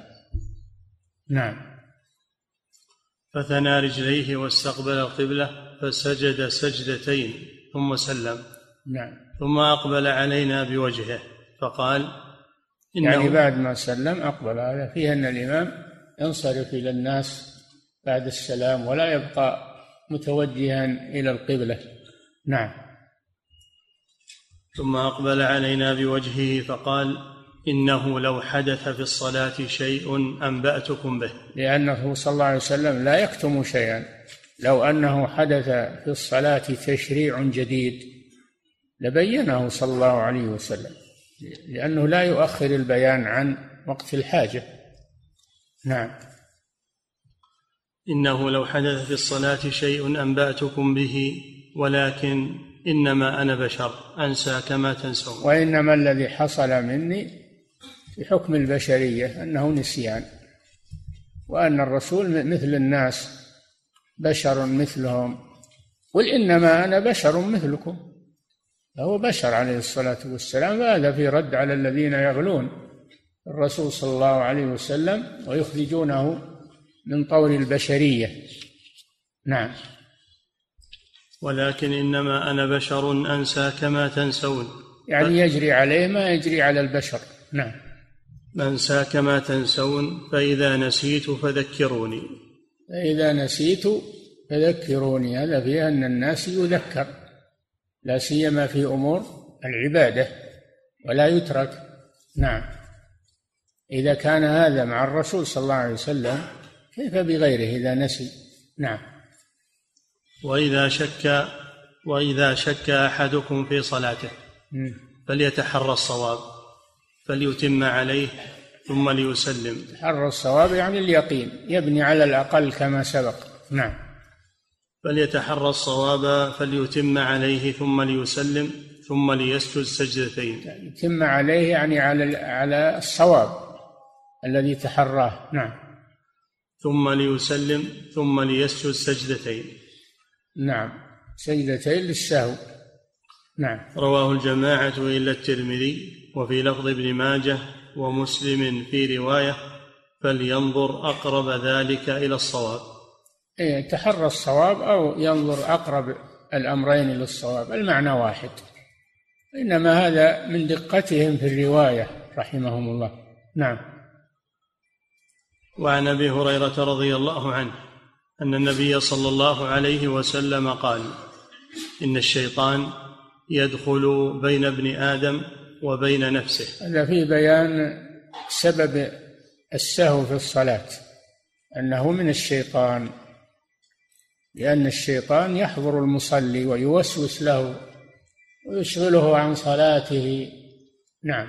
نعم. فثنى رجليه واستقبل القبلة فسجد سجدتين ثم سلم. نعم. ثم أقبل علينا بوجهه فقال: يعني بعد ما سلم أقبل. هذا فيه أن الإمام ينصرف إلى الناس بعد السلام ولا يبقى متوجها إلى القبلة. نعم. ثم أقبل علينا بوجهه فقال: إنه لو حدث في الصلاة شيء أنبأتكم به. لأنه صلى الله عليه وسلم لا يكتم شيئا، لو أنه حدث في الصلاة تشريع جديد لبينه صلى الله عليه وسلم، لأنه لا يؤخر البيان عن وقت الحاجة. نعم. إنه لو حدث في الصلاة شيء أنبأتكم به ولكن إنما أنا بشر أنسى كما تنسون. وإنما الذي حصل مني في حكم البشرية أنه نسيان، وأن الرسول مثل الناس بشر مثلهم. قل إنما أنا بشر مثلكم، فهو بشر عليه الصلاة والسلام. وهذا في رد على الذين يغلون الرسول صلى الله عليه وسلم ويخرجونه من طور البشرية. نعم. ولكن إنما أنا بشر أنسى كما تنسون، يعني يجري عليه ما يجري على البشر. نعم. أنسى كما تنسون فإذا نسيت فذكروني. فإذا نسيت فذكروني، هذا في أن الناس يذكر لا سيما في أمور العبادة ولا يترك. نعم. إذا كان هذا مع الرسول صلى الله عليه وسلم كيف بغيره إذا نسي؟ نعم. وإذا شك وإذا شك أحدكم في صلاته فليتحرى الصواب فليتم عليه ثم ليسلم. تحرى الصواب يعني اليقين، يبني على الأقل كما سبق. نعم. فليتحرى الصواب فليتم عليه ثم ليسلم ثم ليسجد سجدتين. يتم عليه يعني على على الصواب الذي تحراه. نعم. ثم ليسلم ثم ليسجد سجدتين. نعم، سجدتين للسهو. نعم. رواه الجماعة إلا الترمذي، وفي لفظ ابن ماجه ومسلم في رواية فلينظر أقرب ذلك إلى الصواب. إيه، تحرى الصواب أو ينظر أقرب الأمرين للصواب، المعنى واحد. إنما هذا من دقتهم في الرواية رحمهم الله. نعم. وعن أبي هريرة رضي الله عنه أن النبي صلى الله عليه وسلم قال: إن الشيطان يدخل بين ابن آدم وبين نفسه. هذا في بيان سبب السهو في الصلاة، أنه من الشيطان، لأن الشيطان يحضر المصلي ويوسوس له ويشغله عن صلاته. نعم.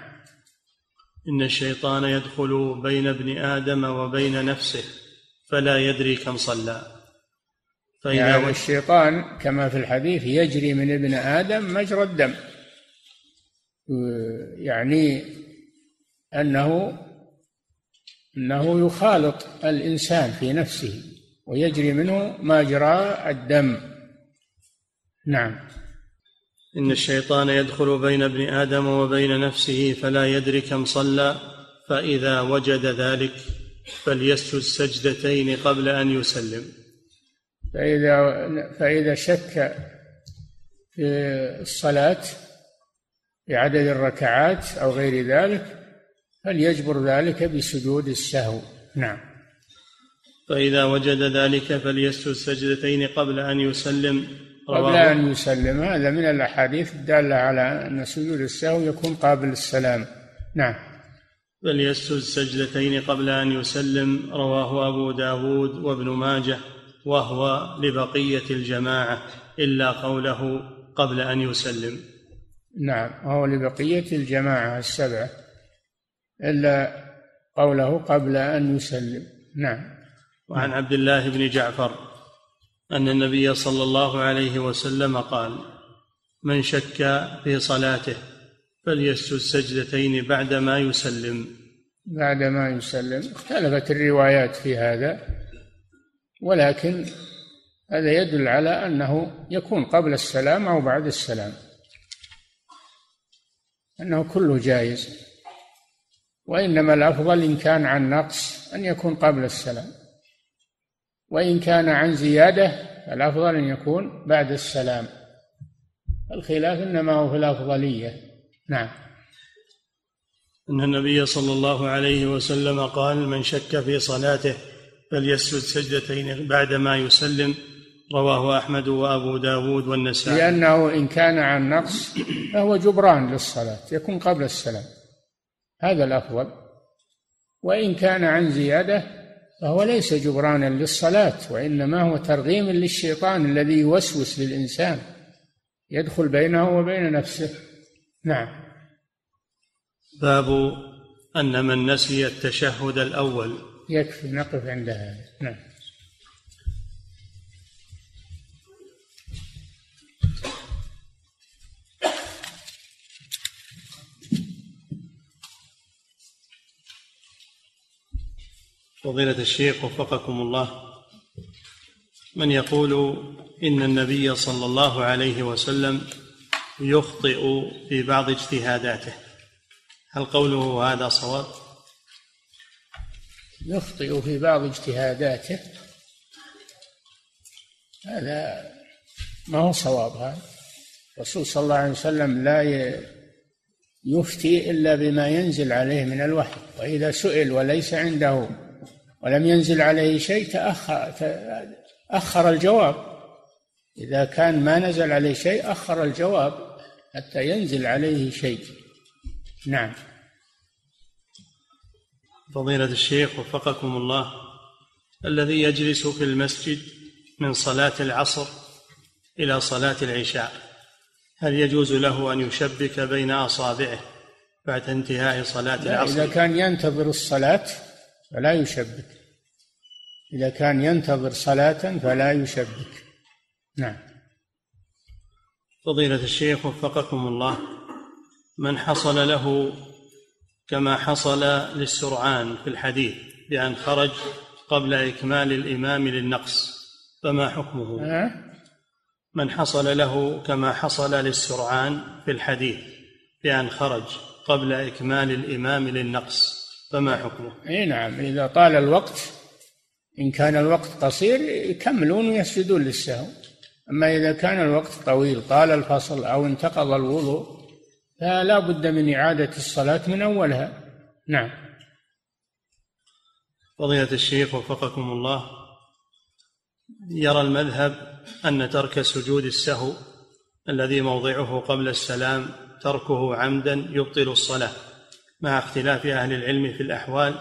إن الشيطان يدخل بين ابن آدم وبين نفسه فلا يدري كم صلى. يعني الشيطان كما في الحديث يجري من ابن آدم مجرى الدم، يعني أنه أنه يخالط الإنسان في نفسه ويجري منه مجرى الدم. نعم. إن الشيطان يدخل بين ابن آدم وبين نفسه فلا يدري كم صلى، فإذا وجد ذلك فليسجد سجدتين قبل أن يسلم. فإذا فإذا شك في الصلاة بعدد الركعات أو غير ذلك فليجبر ذلك بسجود السهو. نعم. فإذا وجد ذلك فليسجد سجدتين قبل أن يسلم. قبل أن يسلم، هذا من الأحاديث الدالة على أن سجود السهو يكون قابل السلام. نعم. فليسجد سجدتين قبل أن يسلم، رواه أبو داود وابن ماجه، وهو لبقية الجماعة إلا قوله قبل أن يسلم. نعم، وهو لبقية الجماعة السبعة إلا قوله قبل أن يسلم. نعم. وعن عبد الله بن جعفر أن النبي صلى الله عليه وسلم قال: من شك في صلاته فليسجد سجدتين بعدما يسلم. بعدما يسلم. اختلفت الروايات في هذا، ولكن هذا يدل على أنه يكون قبل السلام أو بعد السلام، أنه كله جائز، وإنما الأفضل إن كان عن نقص أن يكون قبل السلام، وإن كان عن زيادة الأفضل أن يكون بعد السلام. الخلاف إنما هو في الأفضلية. نعم. أن النبي صلى الله عليه وسلم قال: من شك في صلاته فليسجد سجدتين بعدما يسلم. رواه أحمد وأبو داود والنسائي. لأنه إن كان عن نقص فهو جبران للصلاة، يكون قبل السلام، هذا الأفضل. وإن كان عن زيادة فهو ليس جبرانا للصلاة، وإنما هو ترغيم للشيطان الذي يوسوس للإنسان، يدخل بينه وبين نفسه. نعم. باب أن من نسي التشهد الأول. يكفي، نقف عند هذا. نعم. فضيلة الشيخ وفقكم الله، من يقول إن النبي صلى الله عليه وسلم يخطئ في بعض اجتهاداته، هل قوله هذا صواب؟ يخطئ في بعض اجتهاداته، هذا ما هو صواب. هذا الرسول صلى الله عليه وسلم لا يفتي إلا بما ينزل عليه من الوحي، وإذا سئل وليس عنده ولم ينزل عليه شيء تأخر, تأخر الجواب. إذا كان ما نزل عليه شيء أخر الجواب حتى ينزل عليه شيء. نعم. فضيلة الشيخ وفقكم الله، الذي يجلس في المسجد من صلاة العصر إلى صلاة العشاء، هل يجوز له أن يشبك بين أصابعه بعد انتهاء صلاة العصر؟ إذا كان ينتظر الصلاة فلا يشبك، إذا كان ينتظر صلاة فلا يشبك. نعم. فضيلة الشيخ وفقكم الله، من حصل له كما حصل للسرعان في الحديث بأن خرج قبل إكمال الإمام للنقص، فما حكمه؟ أه؟ من حصل له كما حصل للسرعان في الحديث بأن خرج قبل إكمال الإمام للنقص، فما حكمه؟ اي نعم، اذا طال الوقت، ان كان الوقت قصير يكملون ويسجدون للسهو، اما اذا كان الوقت طويل، طال الفصل او انتقض الوضوء، فلا بد من اعاده الصلاه من اولها. نعم. فضيلة الشيخ وفقكم الله، يرى المذهب ان ترك سجود السهو الذي موضعه قبل السلام تركه عمدا يبطل الصلاه، مع اختلاف أهل العلم في الأحوال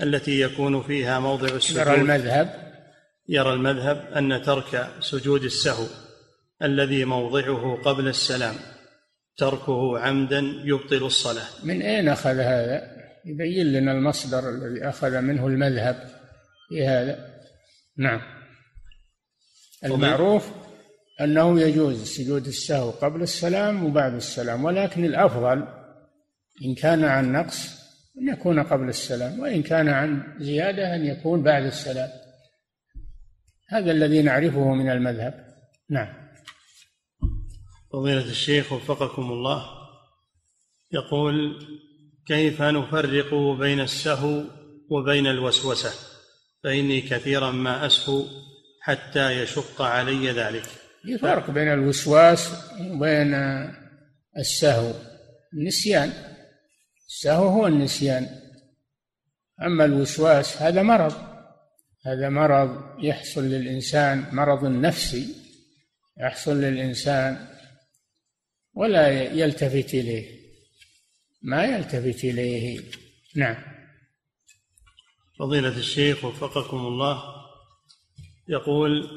التي يكون فيها موضع السجود. يرى المذهب يرى المذهب أن ترك سجود السهو الذي موضعه قبل السلام تركه عمدا يبطل الصلاة. من أين أخذ هذا؟ يبين لنا المصدر الذي أخذ منه المذهب في هذا. نعم. المعروف أنه يجوز سجود السهو قبل السلام وبعد السلام، ولكن الأفضل إن كان عن نقص أن يكون قبل السلام، وإن كان عن زيادة أن يكون بعد السلام. هذا الذي نعرفه من المذهب. نعم. فضيلة الشيخ وفقكم الله، يقول: كيف نفرق بين السهو وبين الوسوسة، فإني كثيرا ما أسهو حتى يشق علي ذلك. في فرق بين الوسواس وبين السهو، النسيان. السهو هو النسيان، أما الوسواس هذا مرض، هذا مرض يحصل للإنسان، مرض نفسي يحصل للإنسان ولا يلتفت إليه، ما يلتفت إليه. نعم. فضيلة الشيخ وفقكم الله، يقول: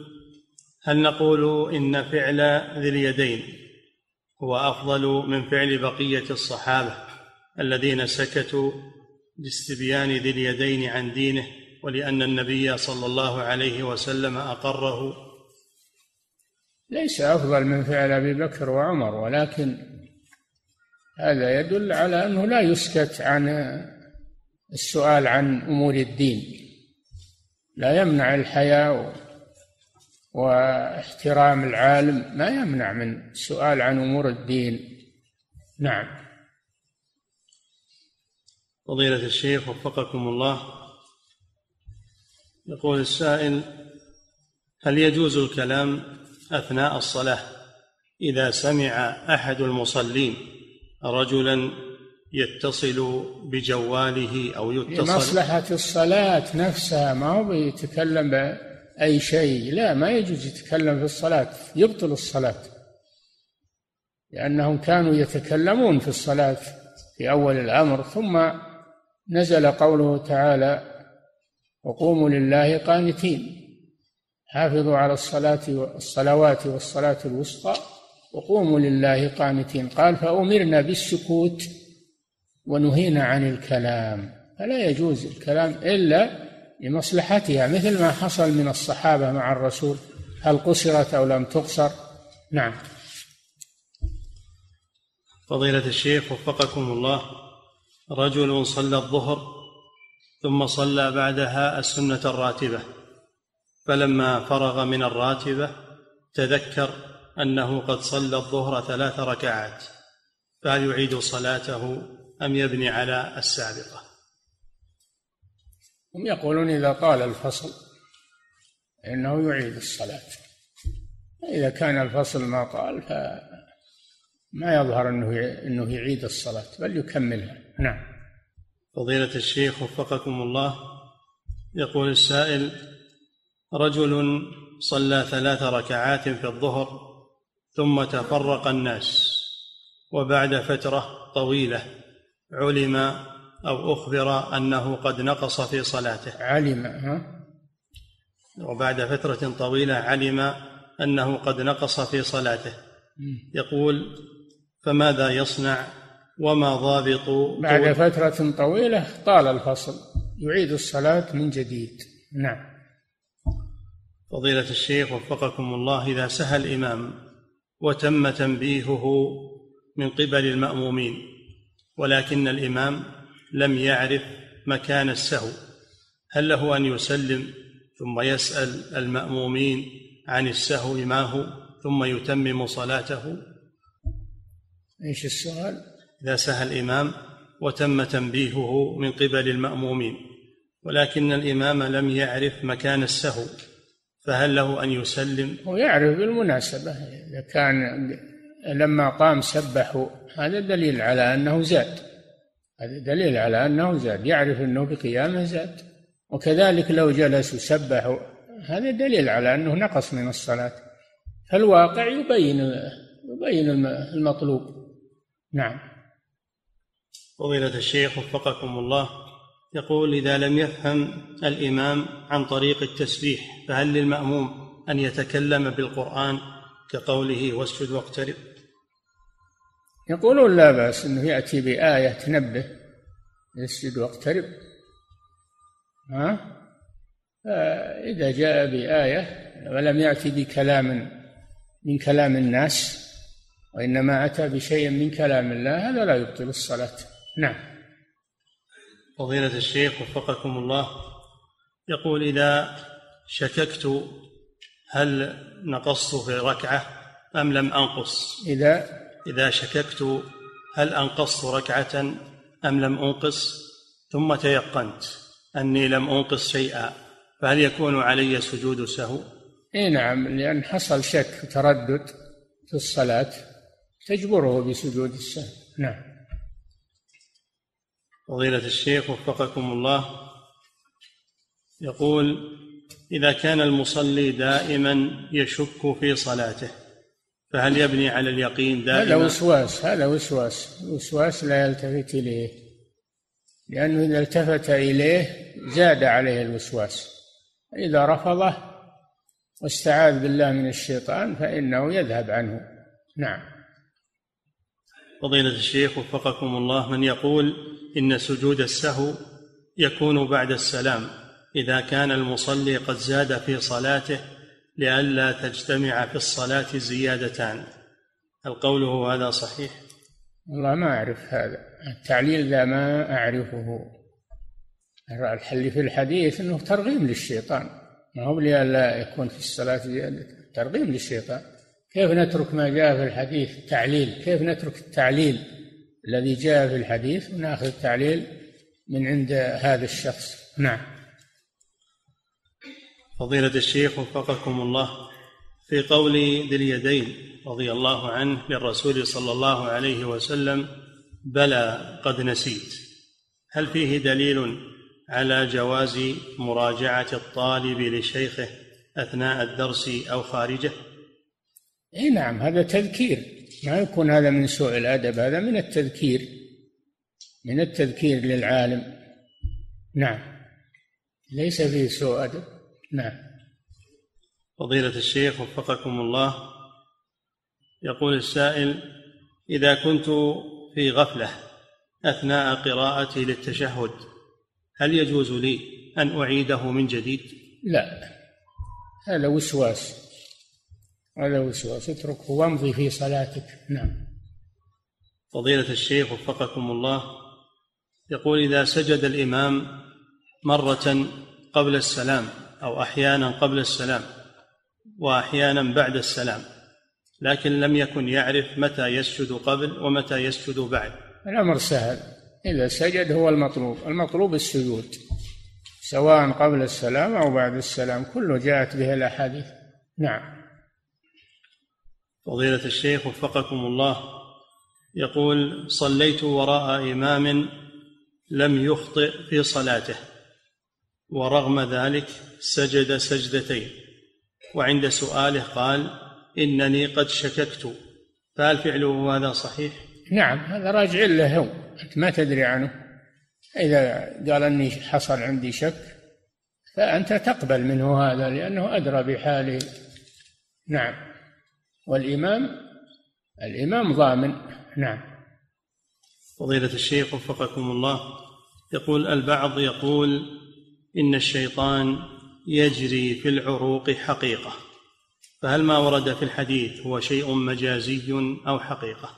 هل نقول إن فعل ذي اليدين هو أفضل من فعل بقية الصحابة الذين سكتوا لاستبيان ذي اليدين عن دينه، ولأن النبي صلى الله عليه وسلم أقره؟ ليس أفضل من فعل أبي بكر وعمر، ولكن هذا يدل على أنه لا يسكت عن السؤال عن أمور الدين، لا يمنع الحياء واحترام العالم، ما يمنع من السؤال عن أمور الدين. نعم. فضيلة الشيخ وفقكم الله، يقول السائل: هل يجوز الكلام أثناء الصلاة إذا سمع أحد المصلين رجلا يتصل بجواله أو يتصل لمصلحة الصلاة نفسها، ما هو يتكلم بأي شيء، لا ما يجوز يتكلم في الصلاة، يبطل الصلاة، لأنهم كانوا يتكلمون في الصلاة في أول الأمر، ثم نزل قوله تعالى وقوموا لله قانتين حافظوا على الصلاة والصلوات والصلاة الوسطى وقوموا لله قانتين. قال فأمرنا بالسكوت ونهينا عن الكلام، فلا يجوز الكلام إلا لمصلحتها، مثل ما حصل من الصحابة مع الرسول، هل قصرت أو لم تقصر. نعم. فضيلة الشيخ وفقكم الله، رجل صلى الظهر ثم صلى بعدها السنة الراتبة، فلما فرغ من الراتبة تذكر أنه قد صلى الظهر ثلاث ركعات، فهل يعيد صلاته أم يبني على السابقة؟ هم يقولون إذا طال الفصل إنه يعيد الصلاة، إذا كان الفصل ما طال فما يظهر أنه أنه يعيد الصلاة بل يكملها. نعم. فضيلة الشيخ وفقكم الله، يقول السائل رجل صلى ثلاث ركعات في الظهر ثم تفرق الناس، وبعد فترة طويلة علم أو أخبر أنه قد نقص في صلاته، علم ها؟ وبعد فترة طويلة علم أنه قد نقص في صلاته، يقول فماذا يصنع وما ضابط طول؟ بعد فترة طويلة طال الفصل، يعيد الصلاة من جديد. نعم. فضيلة الشيخ وفقكم الله، إذا سهى الإمام وتم تنبيهه من قبل المأمومين ولكن الإمام لم يعرف مكان السهو، هل له أن يسلم ثم يسأل المأمومين عن السهو ما هو ثم يتمم صلاته؟ إيش السؤال؟ إذا سهى الإمام وتم تنبيهه من قبل المأمومين ولكن الإمام لم يعرف مكان السهو، فهل له أن يسلم؟ هو يعرف بالمناسبة، إذا كان لما قام سبحوا هذا دليل على أنه زاد، هذا دليل على أنه زاد، يعرف أنه بقيامه زاد، وكذلك لو جلسوا سبحوا هذا دليل على أنه نقص من الصلاة، فالواقع يبين يبين المطلوب. نعم. فضيلة الشيخ وفقكم الله، يقول إذا لم يفهم الإمام عن طريق التسبيح فهل للمأموم أن يتكلم بالقرآن كقوله واسجد واقترب؟ يقولون لا بأس أنه يأتي بآية تنبه اسجد واقترب، ها؟ إذا جاء بآية ولم يأتي بكلام من كلام الناس وإنما أتى بشيء من كلام الله، هذا لا يبطل الصلاة. نعم. فضيلة الشيخ وفقكم الله، يقول إذا شككت هل نقصت في ركعة أم لم أنقص؟ إذا إذا شككت هل أنقصت ركعة أم لم أنقص، ثم تيقنت أني لم أنقص شيئا، فهل يكون علي سجود سهو؟ إيه نعم، لأن حصل شك تردد في الصلاة تجبره بسجود السهو. نعم. فضيلة الشيخ وفقكم الله، يقول إذا كان المصلي دائما يشك في صلاته فهل يبني على اليقين دائما؟ هذا وسواس، هذا وسواس وسواس لا يلتفت إليه، لأنه إذا التفت إليه زاد عليه الوسواس، إذا رفضه واستعاذ بالله من الشيطان فإنه يذهب عنه. نعم. فضيلة الشيخ وفقكم الله، من يقول إن سجود السهو يكون بعد السلام إذا كان المصلي قد زاد في صلاته لئلا تجتمع في الصلاة زيادتان، هل قوله هذا صحيح؟ والله ما أعرف هذا التعليل، لا ما أعرفه، الحل في الحديث أنه ترغيم للشيطان، ما هو لئلا يكون في الصلاة زيادتان، ترغيم للشيطان. كيف نترك ما جاء في الحديث تعليل؟ كيف نترك التعليل الذي جاء في الحديث ونأخذ التعليل من عند هذا الشخص؟ نعم. فضيلة الشيخ وفقكم الله، في قول ذي اليدين رضي الله عنه للرسول صلى الله عليه وسلم بلى قد نسيت، هل فيه دليل على جواز مراجعة الطالب لشيخه أثناء الدرس أو خارجه؟ اي نعم، هذا تذكير، ما يكون هذا من سوء الأدب، هذا من التذكير، من التذكير للعالم. نعم، ليس فيه سوء أدب. نعم. فضيلة الشيخ وفقكم الله، يقول السائل: إذا كنت في غفلة أثناء قراءتي للتشهد هل يجوز لي أن أعيده من جديد؟ لا، هذا وسواس، هذا وسواس، اتركه وامضي في صلاتك. نعم. فضيلة الشيخ وفقكم الله، يقول: إذا سجد الإمام مرة قبل السلام أو أحيانا قبل السلام وأحيانا بعد السلام، لكن لم يكن يعرف متى يسجد قبل ومتى يسجد بعد، الأمر سهل، إذا سجد هو المطلوب، المطلوب السجود سواء قبل السلام أو بعد السلام، كله جاءت به الأحاديث. نعم. فضيلة الشيخ وفقكم الله، يقول: صليت وراء إمام لم يخطئ في صلاته ورغم ذلك سجد سجدتين، وعند سؤاله قال: إنني قد شككت، فهل فعله هذا صحيح؟ نعم، هذا راجع له هو، أنت ما تدري عنه، إذا قال أني حصل عندي شك فأنت تقبل منه هذا لأنه أدرى بحاله. نعم، والإمام الإمام ضامن. نعم. فضيلة الشيخ وفقكم الله، يقول: البعض يقول إن الشيطان يجري في العروق حقيقة، فهل ما ورد في الحديث هو شيء مجازي أو حقيقة؟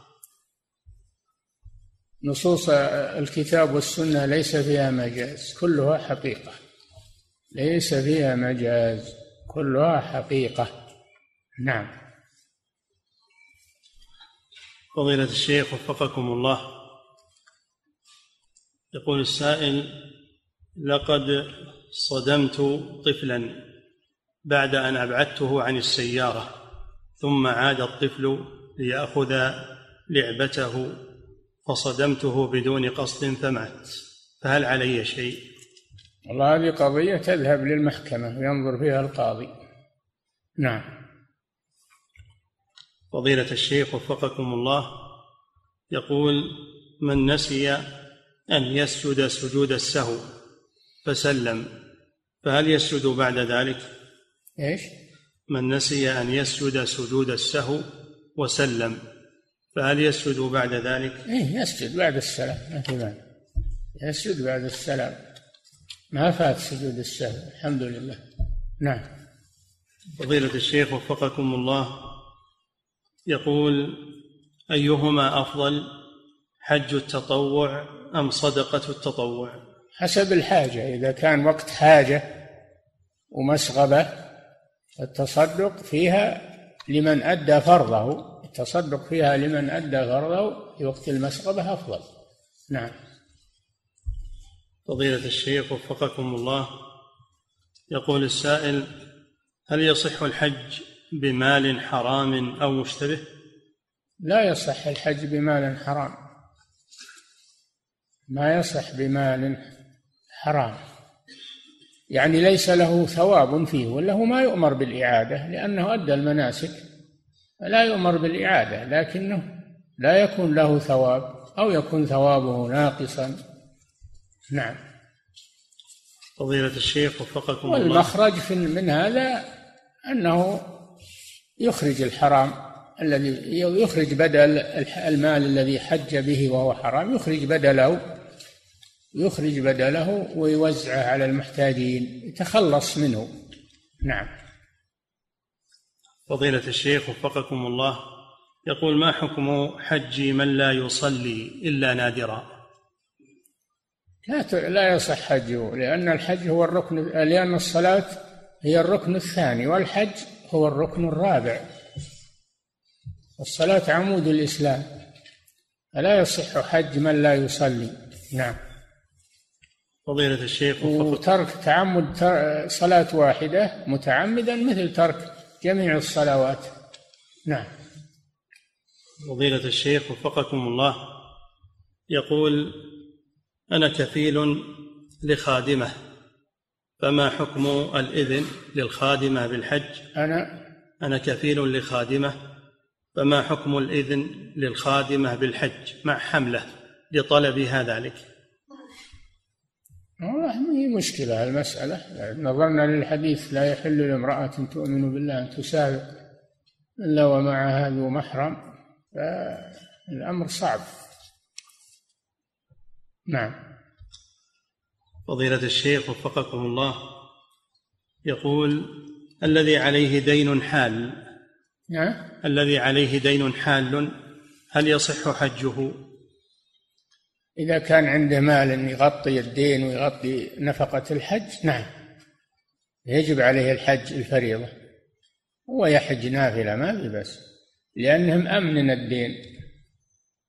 نصوص الكتاب والسنة ليس فيها مجاز، كلها حقيقة، ليس فيها مجاز، كلها حقيقة. نعم. فضيلة الشيخ وفقكم الله، يقول السائل: لقد صدمت طفلا بعد أن أبعدته عن السيارة، ثم عاد الطفل ليأخذ لعبته فصدمته بدون قصد فمات، فهل علي شيء؟ والله هذه قضية تذهب للمحكمة وينظر فيها القاضي. نعم. فضيلة الشيخ وفقكم الله، يقول: من نسي أن يسجد سجود السهو فسلم فهل يسجد بعد ذلك؟ ايش؟ من نسي أن يسجد سجود السهو وسلم فهل يسجد بعد ذلك؟ ايه، يسجد بعد السلام، ما في مانع، يسجد بعد السلام، ما فات سجود السهو، الحمد لله. نعم. فضيلة الشيخ وفقكم الله، يقول: أيهما أفضل، حج التطوع أم صدقة التطوع؟ حسب الحاجة، إذا كان وقت حاجة ومسغبة التصدق فيها لمن أدى فرضه، التصدق فيها لمن أدى فرضه في وقت المسغبة أفضل. نعم. فضيلة الشيخ وفقكم الله، يقول السائل: هل يصح الحج بمال حرام أو مشتبه؟ لا يصح الحج بمال حرام، ما يصح بمال حرام، يعني ليس له ثواب فيه، ولا هو ما يؤمر بالإعادة لأنه أدى المناسك، لا يؤمر بالإعادة، لكنه لا يكون له ثواب أو يكون ثوابه ناقصا. نعم. فضيلة الشيخ وفقكم الله، والمخرج من هذا أنه يخرج الحرام الذي يخرج بدل المال الذي حج به وهو حرام، يخرج بدله يخرج بدله ويوزعه على المحتاجين، يتخلص منه. نعم. فضيلة الشيخ وفقكم الله، يقول: ما حكم حج من لا يصلي إلا نادرا؟ لا لا يصح حجه، لأن الحج هو الركن، لأن الصلاة هي الركن الثاني والحج هو الركن الرابع، الصلاة عمود الإسلام، فلا يصح حج من لا يصلي. نعم. فضيلة الشيخ وترك تعمد صلاة واحدة متعمدا مثل ترك جميع الصلوات. نعم. فضيلة الشيخ وفقكم الله، يقول: أنا كفيل لخادمة، فما حكم الإذن للخادمة بالحج؟ أنا أنا كفيل لخادمة، فما حكم الإذن للخادمة بالحج مع حملة لطلبها ذلك؟ ما هي مشكلة المسألة، نظرنا للحديث: لا يحل لامرأة تؤمن بالله أن تسافر إلا ومعها ذو محرم، فالأمر صعب. نعم. فضيلة الشيخ وفقكم الله، يقول: الذي عليه دين حال نعم. الذي عليه دين حال هل يصح حجه؟ إذا كان عنده مال يغطي الدين ويغطي نفقة الحج نعم، يجب عليه الحج الفريضة، ويحج نافلة ما في بس، لأنهم أمنن الدين.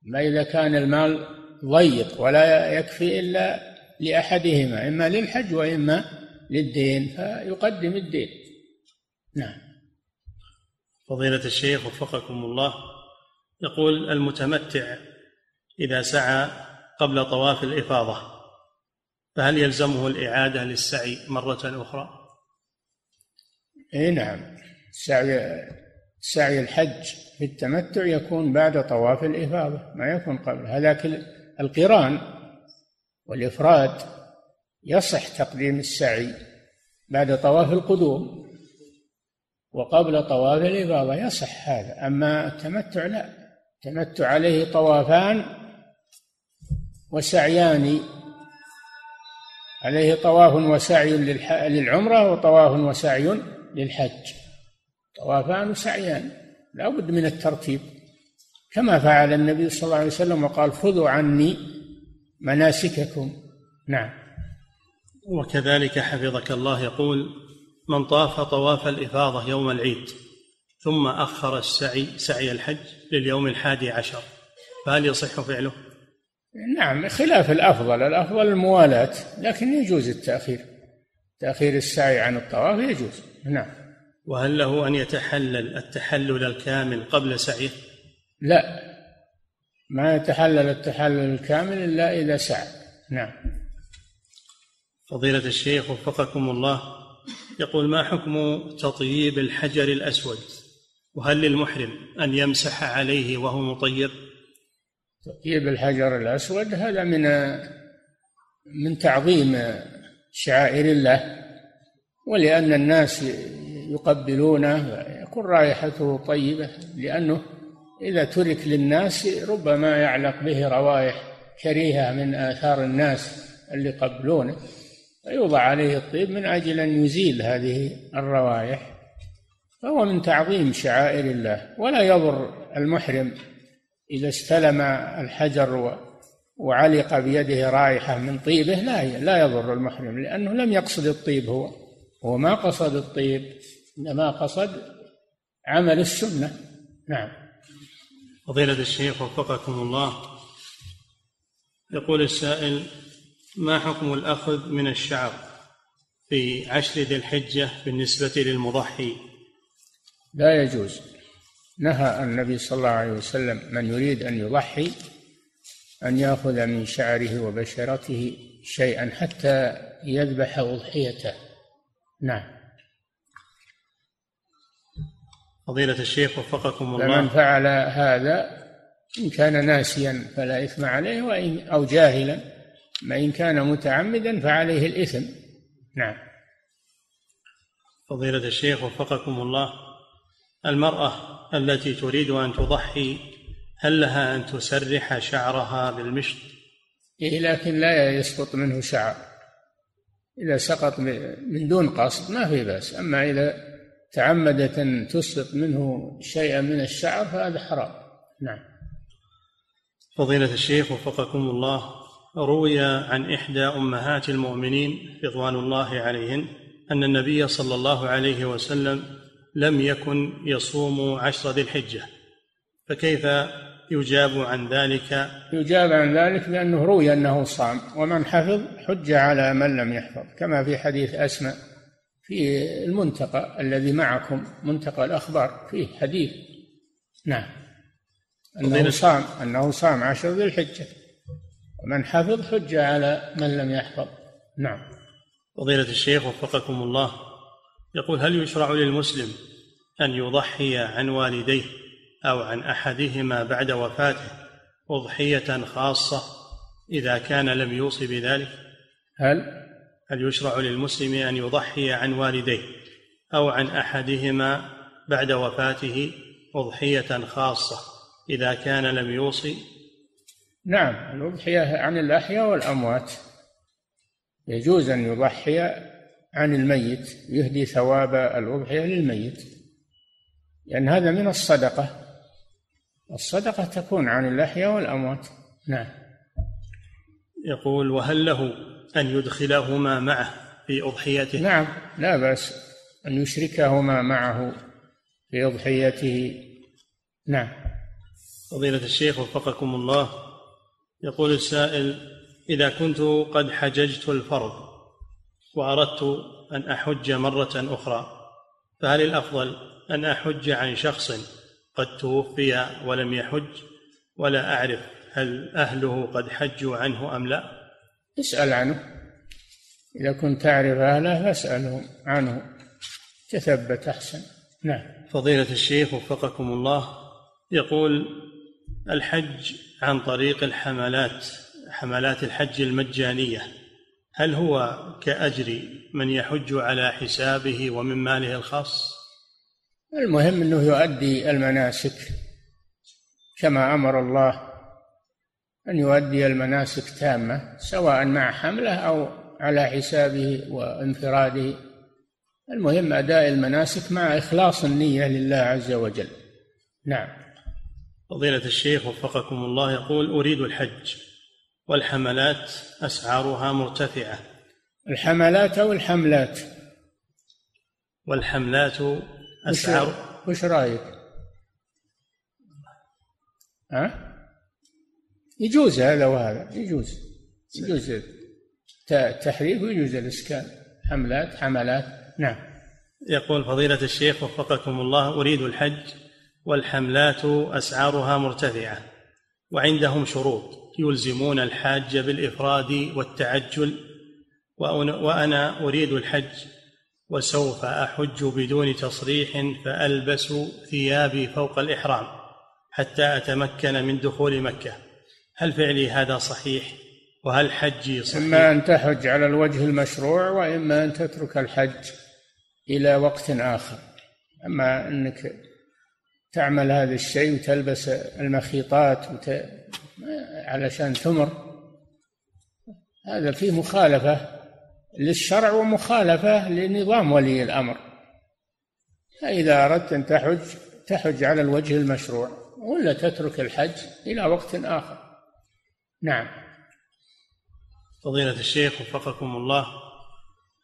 ما إذا كان المال ضيق ولا يكفي إلا لأحدهما، إما للحج وإما للدين، فيقدم الدين. نعم. فضيلة الشيخ وفقكم الله، يقول: المتمتع إذا سعى قبل طواف الإفاضة فهل يلزمه الإعادة للسعي مرة أخرى؟ إيه نعم، سعي سعي الحج في التمتع يكون بعد طواف الإفاضة، ما يكون قبل. هذاك القران والإفراد يصح تقديم السعي بعد طواف القدوم وقبل طواف الإفاضة، يصح هذا. أما التمتع لا، التمتع عليه طوافان وسعيان، عليه طواف وسعي للعمرة وطواف وسعي للحج، طوافان وسعيان، لا بد من الترتيب، كما فعل النبي صلى الله عليه وسلم وقال: خذوا عني مناسككم. نعم. وكذلك حفظك الله، يقول: من طاف طواف الإفاضة يوم العيد ثم أخر السعي سعي الحج لليوم الحادي عشر فهل يصح فعله؟ نعم، خلاف الأفضل، الأفضل الموالاة، لكن يجوز التأخير، تأخير السعي عن الطواف يجوز. نعم. وهل له أن يتحلل التحلل الكامل قبل سعيه؟ لا، ما يتحلل التحلل الكامل إلا إذا سعى. نعم. فضيلة الشيخ وفقكم الله، يقول: ما حكم تطييب الحجر الأسود، وهل للمحرم أن يمسح عليه وهو مطيب؟ تطيب الحجر الأسود هذا من من تعظيم شعائر الله، ولأن الناس يقبلونه يكون رائحته طيبة، لأنه إذا ترك للناس ربما يعلق به روائح كريهة من آثار الناس اللي قبلونه، فيوضع عليه الطيب من أجل أن يزيل هذه الروائح، فهو من تعظيم شعائر الله. ولا يضر المحرم إذا استلم الحجر وعلق بيده رائحة من طيبه، لا لا يضر المحرم، لأنه لم يقصد الطيب، هو هو ما قصد الطيب، إنما قصد عمل السنة. نعم. فضيلة الشيخ وفقكم الله، يقول السائل: ما حكم الأخذ من الشعر في عشر ذي الحجة بالنسبة للمضحي؟ لا يجوز، نهى النبي صلى الله عليه وسلم من يريد أن يضحي أن يأخذ من شعره وبشرته شيئا حتى يذبح أضحيته. نعم. فضيلة الشيخ وفقكم الله، من فعل هذا إن كان ناسيا فلا إثم عليه، وإن أو جاهلا، ما إن كان متعمدا فعليه الإثم. نعم. فضيلة الشيخ وفقكم الله، المرأة التي تريد أن تضحي هل لها أن تسرح شعرها بالمشط؟ إيه، لكن لا يسقط منه شعر، إذا سقط من دون قصد ما في بأس، أما إذا تعمدت أن تسقط منه شيئا من الشعر فهذا حرام. نعم. فضيلة الشيخ وفقكم الله، روي عن إحدى أمهات المؤمنين رضوان الله عليهن أن النبي صلى الله عليه وسلم لم يكن يصوم عشر ذي الحجة، فكيف يجاب عن ذلك؟ يجاب عن ذلك بأنه روي أنه صام، ومن حفظ حج على من لم يحفظ، كما في حديث أسماء في المنتقى الذي معكم، منتقى الأخبار، فيه حديث نعم أنه صام أنه صام عشر ذي الحجة. ومن حفظ حجة على من لم يحفظ. نعم. فضيلة الشيخ وفقكم الله، يقول: هل يشرع للمسلم أن يضحي عن والديه أو عن أحدهما بعد وفاته أضحية خاصة إذا كان لم يوصي بذلك؟ هل هل يشرع للمسلم أن يضحي عن والديه أو عن أحدهما بعد وفاته أضحية خاصة إذا كان لم يوصي؟ نعم، الأضحية عن الأحياء والأموات، يجوز أن يضحي عن الميت، يهدي ثواب الأضحية للميت، لأن هذا من الصدقة، الصدقة تكون عن الأحياء والأموات. نعم. يقول: وهل له أن يدخلهما معه في أضحيته؟ نعم، لا بأس أن يشركهما معه في أضحيته. نعم. فضيلة الشيخ وفقكم الله، يقول السائل: إذا كنت قد حججت الفرض وأردت أن أحج مرة أخرى، فهل الأفضل أن أحج عن شخص قد توفي ولم يحج، ولا أعرف هل أهله قد حجوا عنه أم لا؟ اسأل عنه، إذا كنت تعرف أهله فاسألهم عنه، تثبت أحسن. نعم. فضيلة الشيخ وفقكم الله، يقول: الحج عن طريق الحملات، حملات الحج المجانية، هل هو كأجر من يحج على حسابه ومن ماله الخاص؟ المهم أنه يؤدي المناسك كما أمر الله، أن يؤدي المناسك تامة سواء مع حمله أو على حسابه وانفراده، المهم أداء المناسك مع إخلاص النية لله عز وجل. نعم. فضيلة الشيخ وفقكم الله، يقول: أريد الحج والحملات أسعارها مرتفعة. الحملات أو الحملات؟ والحملات أسعار. وش رأيك؟ ها؟ يجوز هذا وهذا، يجوز يجوز التحريف ويجوز الإسكان، حملات حملات. نعم. يقول فضيلة الشيخ وفقكم الله: أريد الحج والحملات أسعارها مرتفعة، وعندهم شروط يلزمون الحاج بالإفراد والتعجل، وأنا أريد الحج وسوف أحج بدون تصريح، فألبس ثيابي فوق الإحرام حتى أتمكن من دخول مكة، هل فعلي هذا صحيح؟ وهل حجي صحيح؟ إما أن تحج على الوجه المشروع، وإما أن تترك الحج إلى وقت آخر. أما أنك تعمل هذا الشيء وتلبس المخيطات وت... علشان ثمر، هذا فيه مخالفة للشرع ومخالفة لنظام ولي الأمر. فإذا أردت أن تحج تحج على الوجه المشروع، ولا تترك الحج إلى وقت آخر. نعم. فضيلة الشيخ وفقكم الله،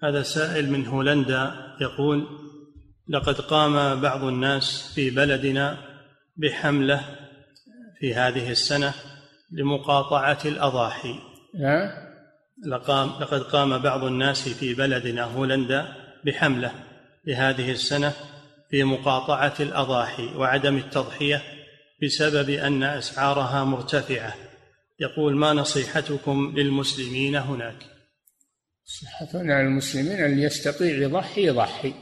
هذا سائل من هولندا يقول: لقد قام بعض الناس في بلدنا بحملة في هذه السنة لمقاطعة الأضاحي. لقام لقد قام بعض الناس في بلدنا هولندا بحملة لهذه السنة في مقاطعة الأضاحي وعدم التضحية بسبب أن أسعارها مرتفعة، يقول: ما نصيحتكم للمسلمين هناك؟ نصيحتنا للمسلمين: اللي يستطيع يضحي يضحي،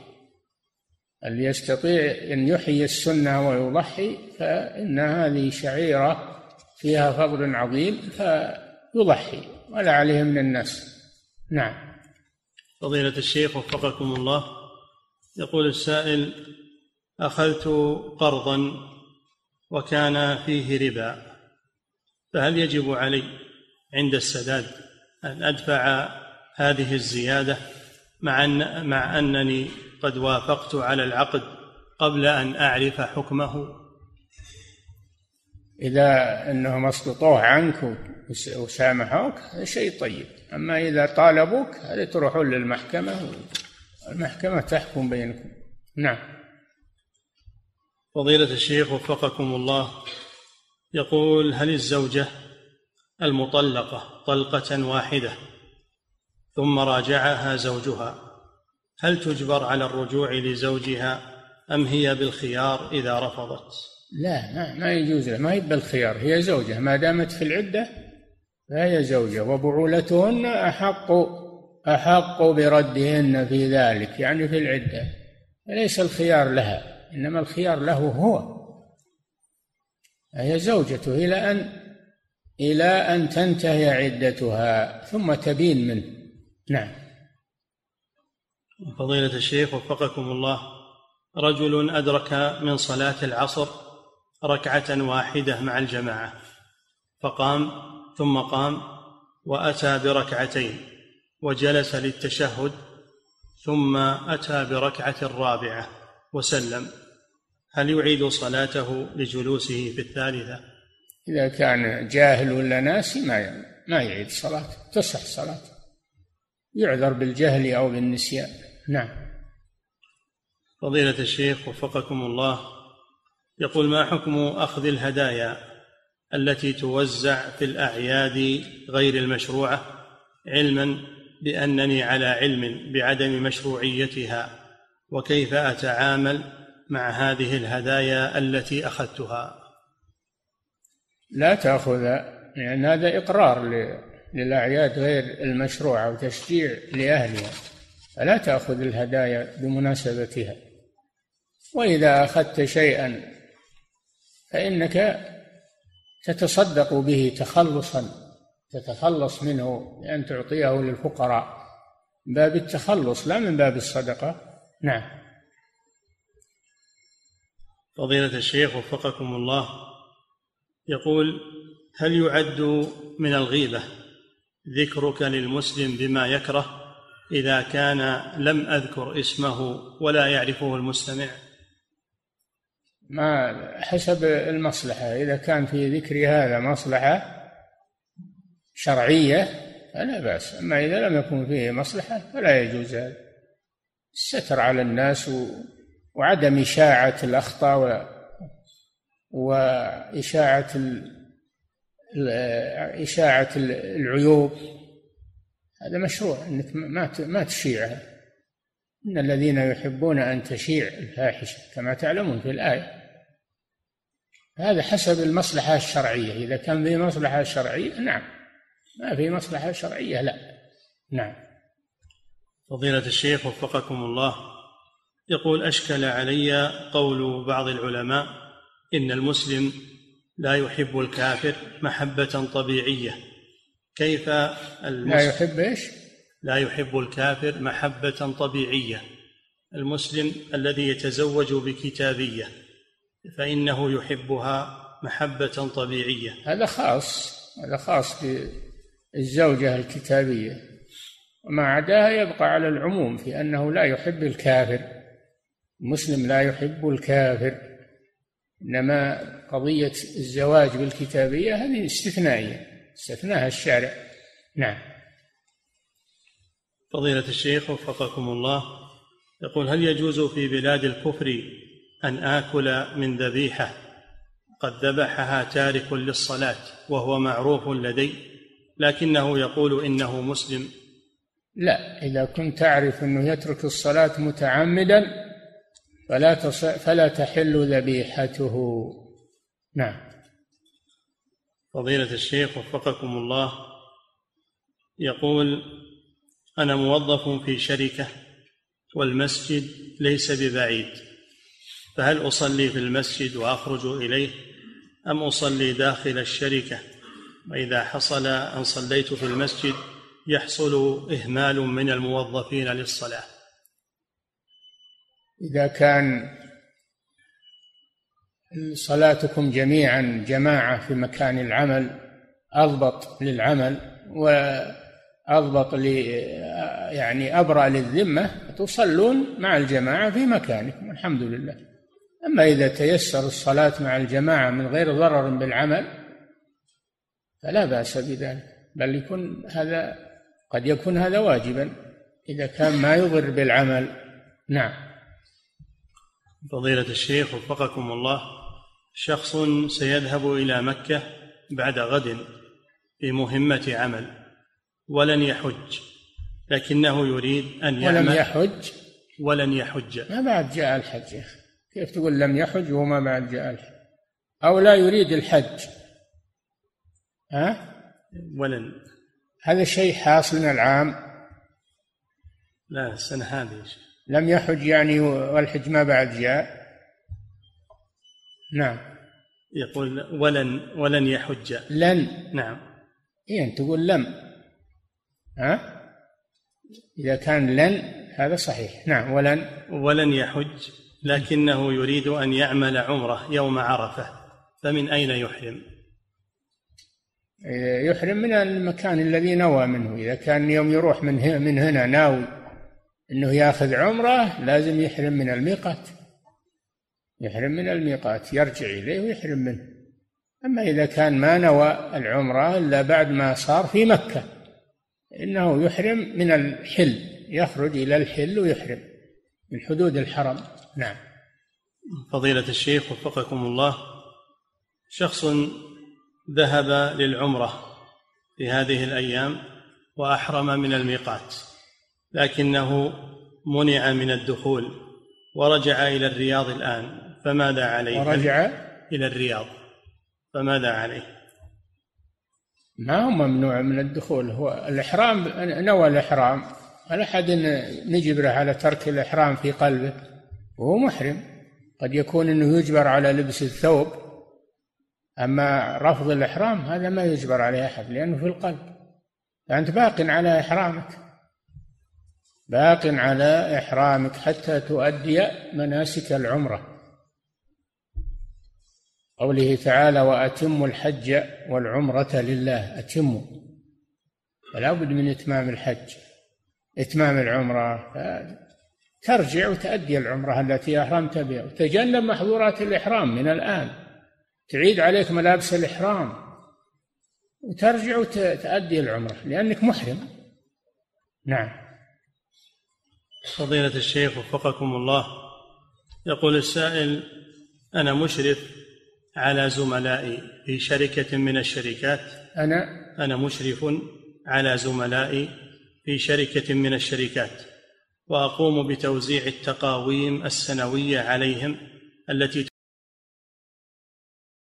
اللي يستطيع أن يحيي السنة ويضحي، فإن هذه شعيرة فيها فضل عظيم، فيضحي ولا عليه من الناس. نعم. فضيلة الشيخ وفقكم الله، يقول السائل: أخذت قرضا وكان فيه ربا، فهل يجب علي عند السداد أن أدفع هذه الزيادة مع أن مع أنني قد وافقت على العقد قبل أن أعرف حكمه؟ إذا أنهم أسقطوه عنك وسامحوك شيء طيب، أما إذا طالبوك هذا تروحون للمحكمة والمحكمة تحكم بينكم. نعم. فضيلة الشيخ وفقكم الله، يقول: هل الزوجة المطلقة طلقة واحدة ثم راجعها زوجها، هل تجبر على الرجوع لزوجها أم هي بالخيار إذا رفضت؟ لا، ما, ما يجوز لها، ما هي بالخيار، هي زوجة ما دامت في العدة لا هي زوجة، وبعولتهن أحق أحق بردهن في ذلك، يعني في العدة، ليس الخيار لها، إنما الخيار له هو. هي زوجته إلى أن إلى أن تنتهي عدتها ثم تبين منه. نعم. فضيلة الشيخ وفقكم الله، رجل أدرك من صلاة العصر ركعة واحدة مع الجماعة، فقام ثم قام وأتى بركعتين وجلس للتشهد ثم أتى بركعة الرابعة وسلم، هل يعيد صلاته لجلوسه في الثالثة؟ إذا كان جاهل ولا ناسي ما ما يعيد صلاته، تصح صلاته، يعذر بالجهل أو بالنسيان. نعم. فضيلة الشيخ وفقكم الله، يقول ما حكم أخذ الهدايا التي توزع في الأعياد غير المشروعة، علما بأنني على علم بعدم مشروعيتها، وكيف أتعامل مع هذه الهدايا التي أخذتها؟ لا تأخذ، يعني هذا إقرار للأعياد غير المشروعة وتشجيع لأهلها، فلا تأخذ الهدايا بمناسبتها. وإذا أخذت شيئا فإنك تتصدق به تخلصا، تتخلص منه بأن تعطيه للفقراء، باب التخلص لا من باب الصدقة. نعم. فضيلة الشيخ وفقكم الله، يقول هل يعد من الغيبة ذكرك للمسلم بما يكره إذا كان لم أذكر اسمه ولا يعرفه المستمع؟ ما حسب المصلحة، إذا كان في ذكر هذا مصلحة شرعية فلا بأس، أما إذا لم يكن فيه مصلحة فلا يجوز هذا. الستر على الناس و... وعدم إشاعة الأخطاء و... وإشاعة ال... إشاعة العيوب، هذا مشروع أنك ما تشيعها، إن الذين يحبون أن تشيع الفاحشة كما تعلمون في الآية، هذا حسب المصلحة الشرعية، إذا كان في مصلحة شرعية نعم، ما في مصلحة شرعية لا. نعم. فضيلة الشيخ وفقكم الله، يقول أشكل علي قول بعض العلماء إن المسلم لا يحب الكافر محبة طبيعية، كيف المسلم لا يحب إيش؟ لا يحب الكافر محبة طبيعية، المسلم الذي يتزوج بكتابية فإنه يحبها محبة طبيعية. هذا خاص، هذا خاص بالزوجة الكتابية، وما عداها يبقى على العموم في أنه لا يحب الكافر، المسلم لا يحب الكافر، إنما قضية الزواج بالكتابية هذه استثنائية، استثناها الشارع. نعم. فضيلة الشيخ وفقكم الله، يقول هل يجوز في بلاد الكفر أن آكل من ذبيحة قد ذبحها تارك للصلاة وهو معروف لدي لكنه يقول إنه مسلم؟ لا، إذا كنت تعرف أنه يترك الصلاة متعمدا فلا فلا تحل ذبيحته. نعم. فضيلة الشيخ وفقكم الله، يقول أنا موظف في شركة والمسجد ليس ببعيد، فهل أصلي في المسجد وأخرج إليه أم أصلي داخل الشركة؟ وإذا حصل أن صليت في المسجد يحصل إهمال من الموظفين للصلاة. إذا كان صلاتكم جميعا جماعة في مكان العمل أضبط للعمل و أضبط لي يعني أبرأ للذمة، تصلون مع الجماعة في مكانكم الحمد لله. أما إذا تيسر الصلاة مع الجماعة من غير ضرر بالعمل فلا بأس بذلك، بل يكون هذا قد يكون هذا واجبا إذا كان ما يضر بالعمل. نعم. فضيلة الشيخ وفقكم الله، شخص سيذهب إلى مكة بعد غد بمهمة عمل ولن يحج، لكنه يريد أن يعمل. ولم يحج ولن يحج ما بعد جاء الحج، كيف تقول لم يحج وما بعد جاء الحج؟ أو لا يريد الحج، ها؟ ولن. هذا شيء حاصلنا العام؟ لا، السنة هذه لم يحج يعني، والحج ما بعد جاء. نعم، يقول ولن ولن يحج. لن، نعم. إيه تقول لم، ها؟ إذا كان لن هذا صحيح. نعم، ولن ولن يحج، لكنه يريد أن يعمل عمره يوم عرفة، فمن أين يحرم؟ يحرم من المكان الذي نوى منه. إذا كان يوم يروح من هنا, من هنا ناوي أنه يأخذ عمره، لازم يحرم من الميقات، يحرم من الميقات، يرجع إليه ويحرم منه. أما إذا كان ما نوى العمره إلا بعد ما صار في مكة، إنه يحرم من الحل، يخرج إلى الحل ويحرم من حدود الحرم. نعم. فضيلة الشيخ وفقكم الله، شخص ذهب للعمرة في هذه الأيام وأحرم من الميقات، لكنه منع من الدخول ورجع إلى الرياض الآن، فماذا عليه؟ ورجع إلى الرياض، فماذا عليه؟ ما هو ممنوع من الدخول، هو الإحرام، نوى الإحرام، ولا أحد نجبره على ترك الإحرام في قلبه وهو محرم. قد يكون أنه يجبر على لبس الثوب، أما رفض الإحرام هذا ما يجبر عليه أحد، لأنه في القلب، فأنت باق على إحرامك، باق على إحرامك حتى تؤدي مناسك العمرة. قوله تعالى: وأتموا الحج والعمرة لله. أتموا، فلا بد من إتمام الحج، إتمام العمرة، ترجع وتؤدي العمرة التي أحرمت بها، وتجنب محظورات الإحرام من الآن، تعيد عليك ملابس الإحرام وترجع وتؤدي العمرة لأنك محرم. نعم. فضيلة الشيخ وفقكم الله، يقول السائل: أنا مشرف على زملائي في شركة من الشركات، أنا أنا مشرف على زملائي في شركة من الشركات، وأقوم بتوزيع التقاويم السنوية عليهم التي